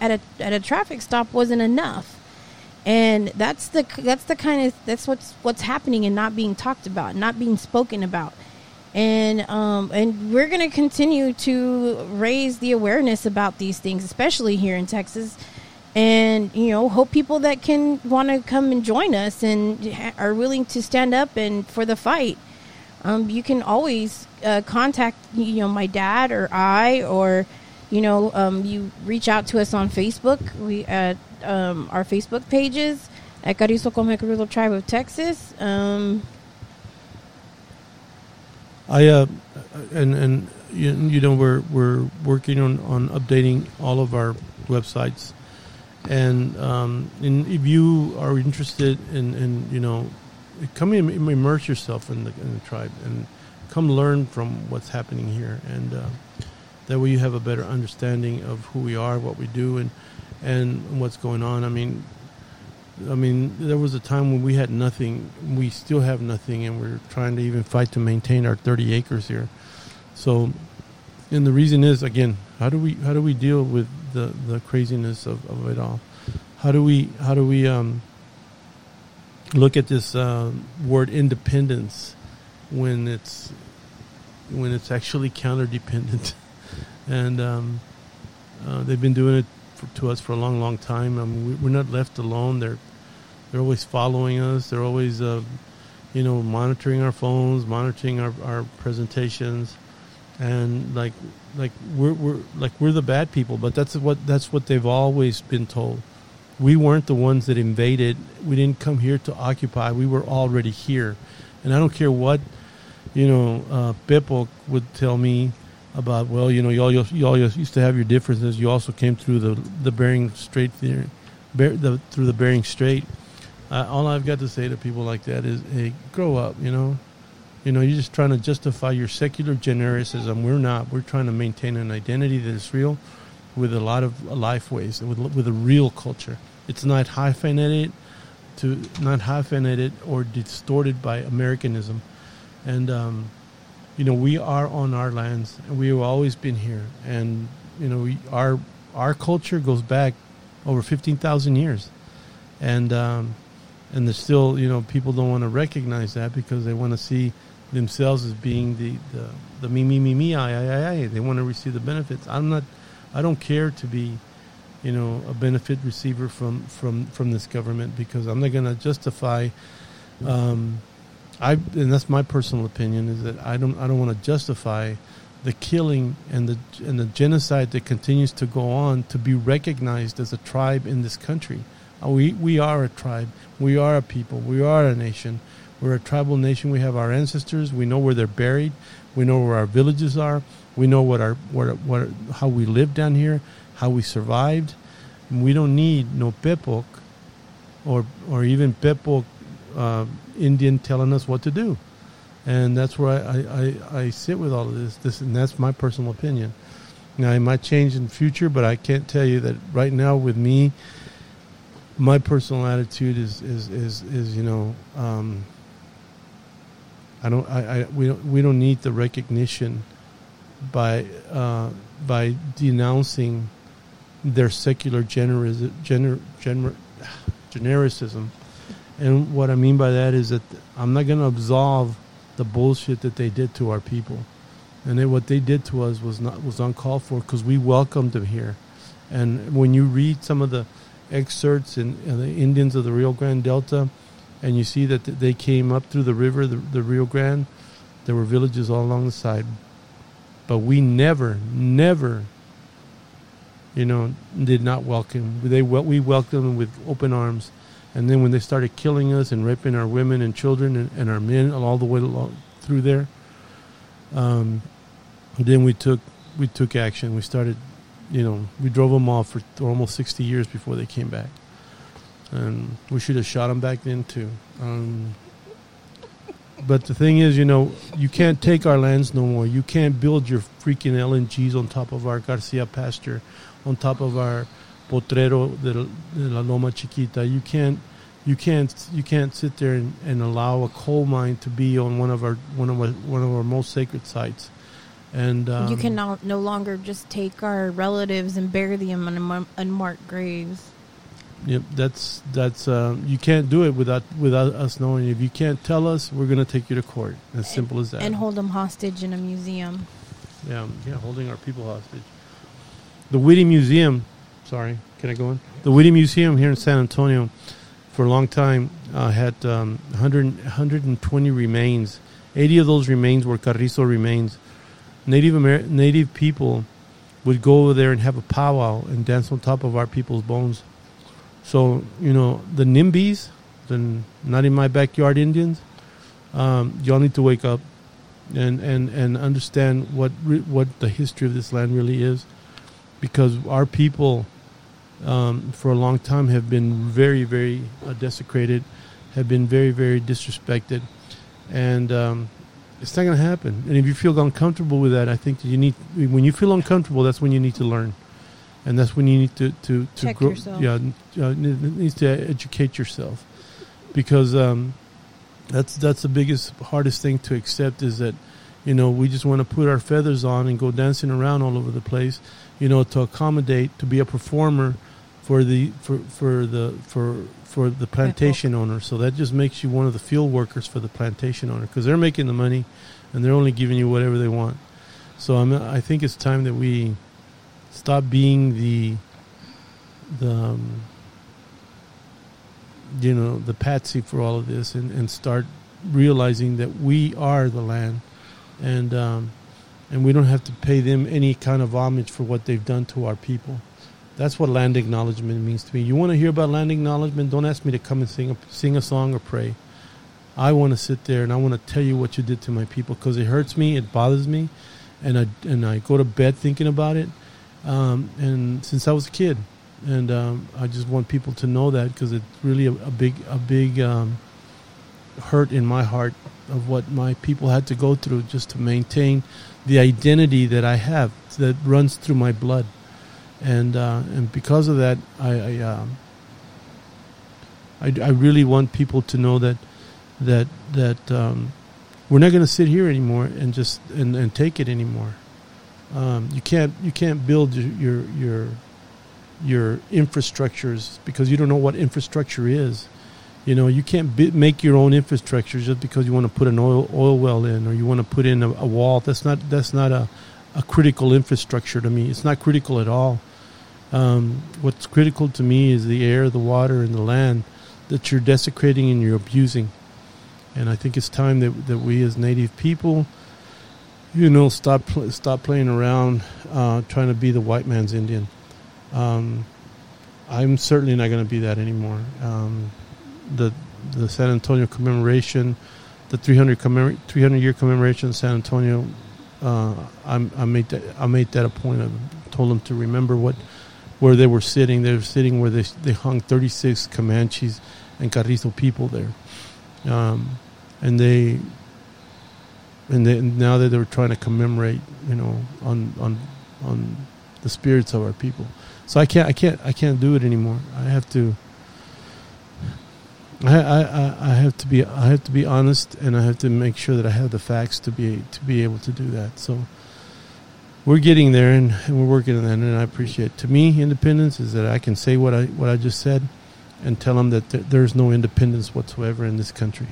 at a traffic stop wasn't enough. And that's what's happening and not being talked about, not being spoken about. And we're going to continue to raise the awareness about these things, especially here in Texas. And, you know, hope people that can want to come and join us and are willing to stand up and for the fight. You can always contact, you know, my dad or I, or, you know, you reach out to us on Facebook. We at our Facebook pages at Carrizo Comecrudo Tribe of Texas. And you know, we're working on updating all of our websites, and if you are interested in you know, come in, immerse yourself in the tribe, and come learn from what's happening here, and that way you have a better understanding of who we are, what we do, and what's going on. I mean, there was a time when we had nothing. We still have nothing, and we're trying to even fight to maintain our 30 acres here. So, and the reason is, again, how do we deal with the craziness of it all? How do we look at this word independence when it's actually counterdependent? And they've been doing it to us for a long, long time. I mean, we're not left alone. They're always following us. They're always you know, monitoring our phones, monitoring our presentations, and we're the bad people. But that's what they've always been told. We weren't the ones that invaded. We didn't come here to occupy. We were already here. And I don't care what, you know, people would tell me about, well, you know, y'all used to have your differences. You also came through the Bering Strait theory, through the Bering Strait. All I've got to say to people like that is, hey, grow up, you know. You know, you're just trying to justify your secular genericism. We're not. We're trying to maintain an identity that is real with a lot of life ways, with a real culture. It's not hyphenated or distorted by Americanism. And, you know, we are on our lands, and we have always been here. And, you know, our culture goes back over 15,000 years. And there's still, you know, people don't want to recognize that because they want to see themselves as being the me, I. They want to receive the benefits. I don't care to be, you know, a benefit receiver from this government, because I'm not going to justify. And that's my personal opinion, is that I don't want to justify the killing and the genocide that continues to go on to be recognized as a tribe in this country. We are a tribe. We are a people. We are a nation. We're a tribal nation. We have our ancestors. We know where they're buried. We know where our villages are. We know how we lived down here, how we survived. And we don't need no Pepoc or even Pepoc Indian telling us what to do. And that's where I sit with all of this, and that's my personal opinion. Now, it might change in the future, but I can't tell you that right now with me. My personal attitude is you know, we don't need the recognition by denouncing their secular genericism, and what I mean by that is that I'm not going to absolve the bullshit that they did to our people, and what they did to us was uncalled for, because we welcomed them here. And when you read some of the excerpts in the Indians of the Rio Grande Delta, and you see that they came up through the river, the Rio Grande. There were villages all along the side, but we never, you know, did not welcome. We welcomed them with open arms, and then when they started killing us and raping our women and children and our men all the way along through there, then we took action. We started. You know, we drove them off for almost 60 years before they came back. And we should have shot them back then, too. But the thing is, you know, you can't take our lands no more. You can't build your freaking LNGs on top of our Garcia pasture, on top of our Potrero de la Loma Chiquita. You can't sit there and allow a coal mine to be on one of our most sacred sites. And you can no longer just take our relatives and bury them in unmarked graves. Yep, that's you can't do it without us knowing. If you can't tell us, we're going to take you to court. As simple as that. And hold them hostage in a museum. Yeah, holding our people hostage. The Witte Museum. Sorry, can I go on? The Witte Museum here in San Antonio, for a long time, had 120 remains. 80 of those remains were Carrizo remains. Native people would go over there and have a powwow and dance on top of our people's bones. So, you know, the NIMBYs, the Not In My Backyard Indians, y'all need to wake up and understand what the history of this land really is, because our people for a long time have been very, very desecrated, have been very, very disrespected, and it's not going to happen. And if you feel uncomfortable with that, I think that when you feel uncomfortable, that's when you need to learn. And that's when you need to check grow. Yourself. Yeah, needs to educate yourself. Because that's the biggest, hardest thing to accept, is that, you know, we just want to put our feathers on and go dancing around all over the place, you know, to accommodate, to be a performer for the plantation owner. So that just makes you one of the field workers for the plantation owner, because they're making the money and they're only giving you whatever they want. So I think it's time that we stop being the patsy for all of this and start realizing that we are the land, and we don't have to pay them any kind of homage for what they've done to our people. That's what land acknowledgement means to me. You want to hear about land acknowledgement? Don't ask me to come and sing a song or pray. I want to sit there and I want to tell you what you did to my people, because it hurts me, it bothers me, and I go to bed thinking about it. And since I was a kid, and I just want people to know that, because it's really a big hurt in my heart of what my people had to go through just to maintain the identity that I have that runs through my blood. And because of that, I really want people to know that we're not going to sit here anymore and just and take it anymore. You can't build your infrastructures because you don't know what infrastructure is. You know, you can't make your own infrastructure just because you want to put an oil well in, or you want to put in a wall. That's not a critical infrastructure to me. It's not critical at all. What's critical to me is the air, the water, and the land that you're desecrating and you're abusing. And I think it's time that we as Native people, you know, stop playing around trying to be the white man's Indian. I'm certainly not going to be that anymore. The San Antonio commemoration, the 300-year commemoration of San Antonio, I made that a point. I told them to remember where they were sitting. They were sitting where they hung 36 Comanches and Carrizo people there, and now that they were trying to commemorate, you know, on the spirits of our people. So I can't do it anymore. I have to be honest, and I have to make sure that I have the facts to be able to do that. So we're getting there, and we're working on that, and I appreciate it. To me, independence is that I can say what I just said and tell them that there's no independence whatsoever in this country.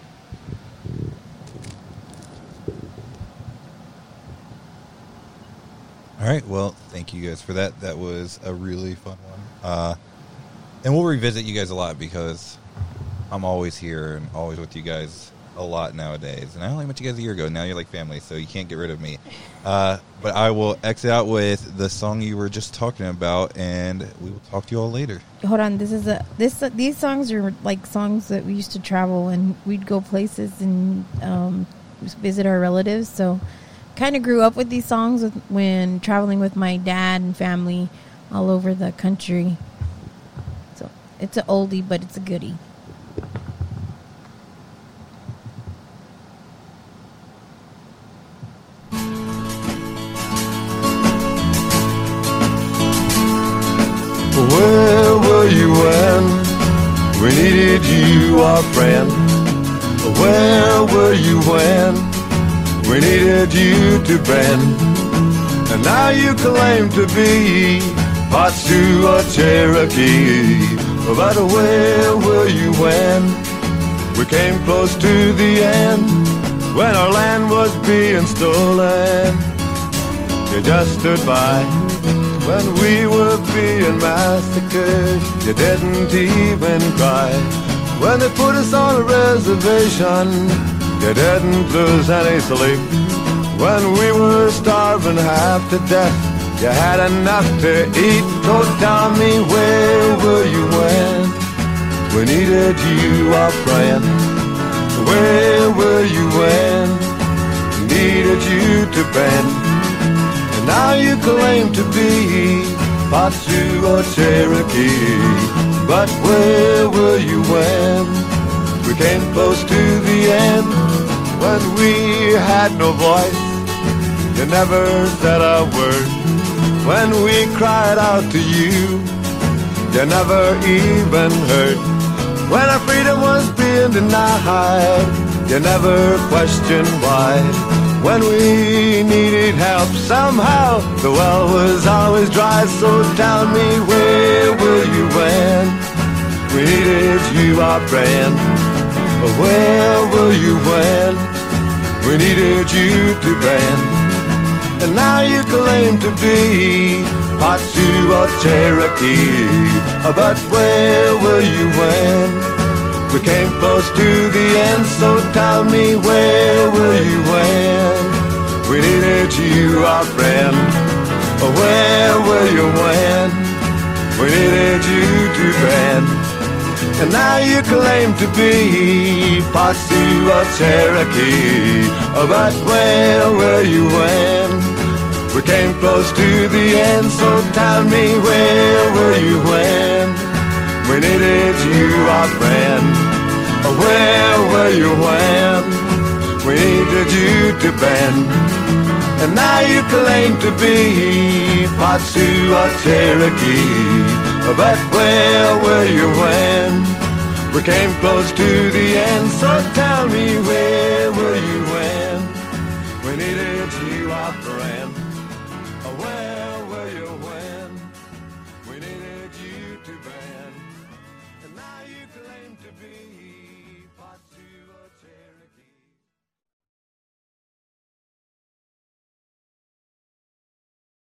All right, well, thank you guys for that. That was a really fun one. And we'll revisit you guys a lot, because I'm always here and always with you guys a lot nowadays. And I only met you guys a year ago. Now you're like family, so you can't get rid of me. But I will exit out with the song you were just talking about, and we will talk to you all later. Hold on. These songs are like songs that we used to travel, and we'd go places and visit our relatives. So kind of grew up with these songs when traveling with my dad and family all over the country. So it's an oldie, but it's a goodie. Where were you when we needed you, our friend? Where were you when we needed you to bend? And now you claim to be Pastu or Cherokee. But where were you when we came close to the end? When our land was being stolen, you just stood by. When we were being massacred, you didn't even cry. When they put us on a reservation, you didn't lose any sleep. When we were starving half to death, you had enough to eat. Don't tell me where were you when we needed you, our friend? Where were you when we needed you to bend? Now you claim to be Pachu or Cherokee, but where were you when we came close to the end? When we had no voice, you never said a word. When we cried out to you, you never even heard. When our freedom was being denied, you never questioned why. When we needed help somehow, the well was always dry. So tell me, where were you when we needed you, our friend? Where were you when we needed you to bend? And now you claim to be Pachu or Cherokee, but where were you when we came close to the end? So tell me where were you when we needed you, our friend? Where were you when we needed you to friend? And now you claim to be Posse or Cherokee, but where were you when we came close to the end? So tell me, where were you when we needed you, our friend? Where were you when we needed you to bend? And now you claim to be Posse or Cherokee, but where were you when we came close to the end? So tell me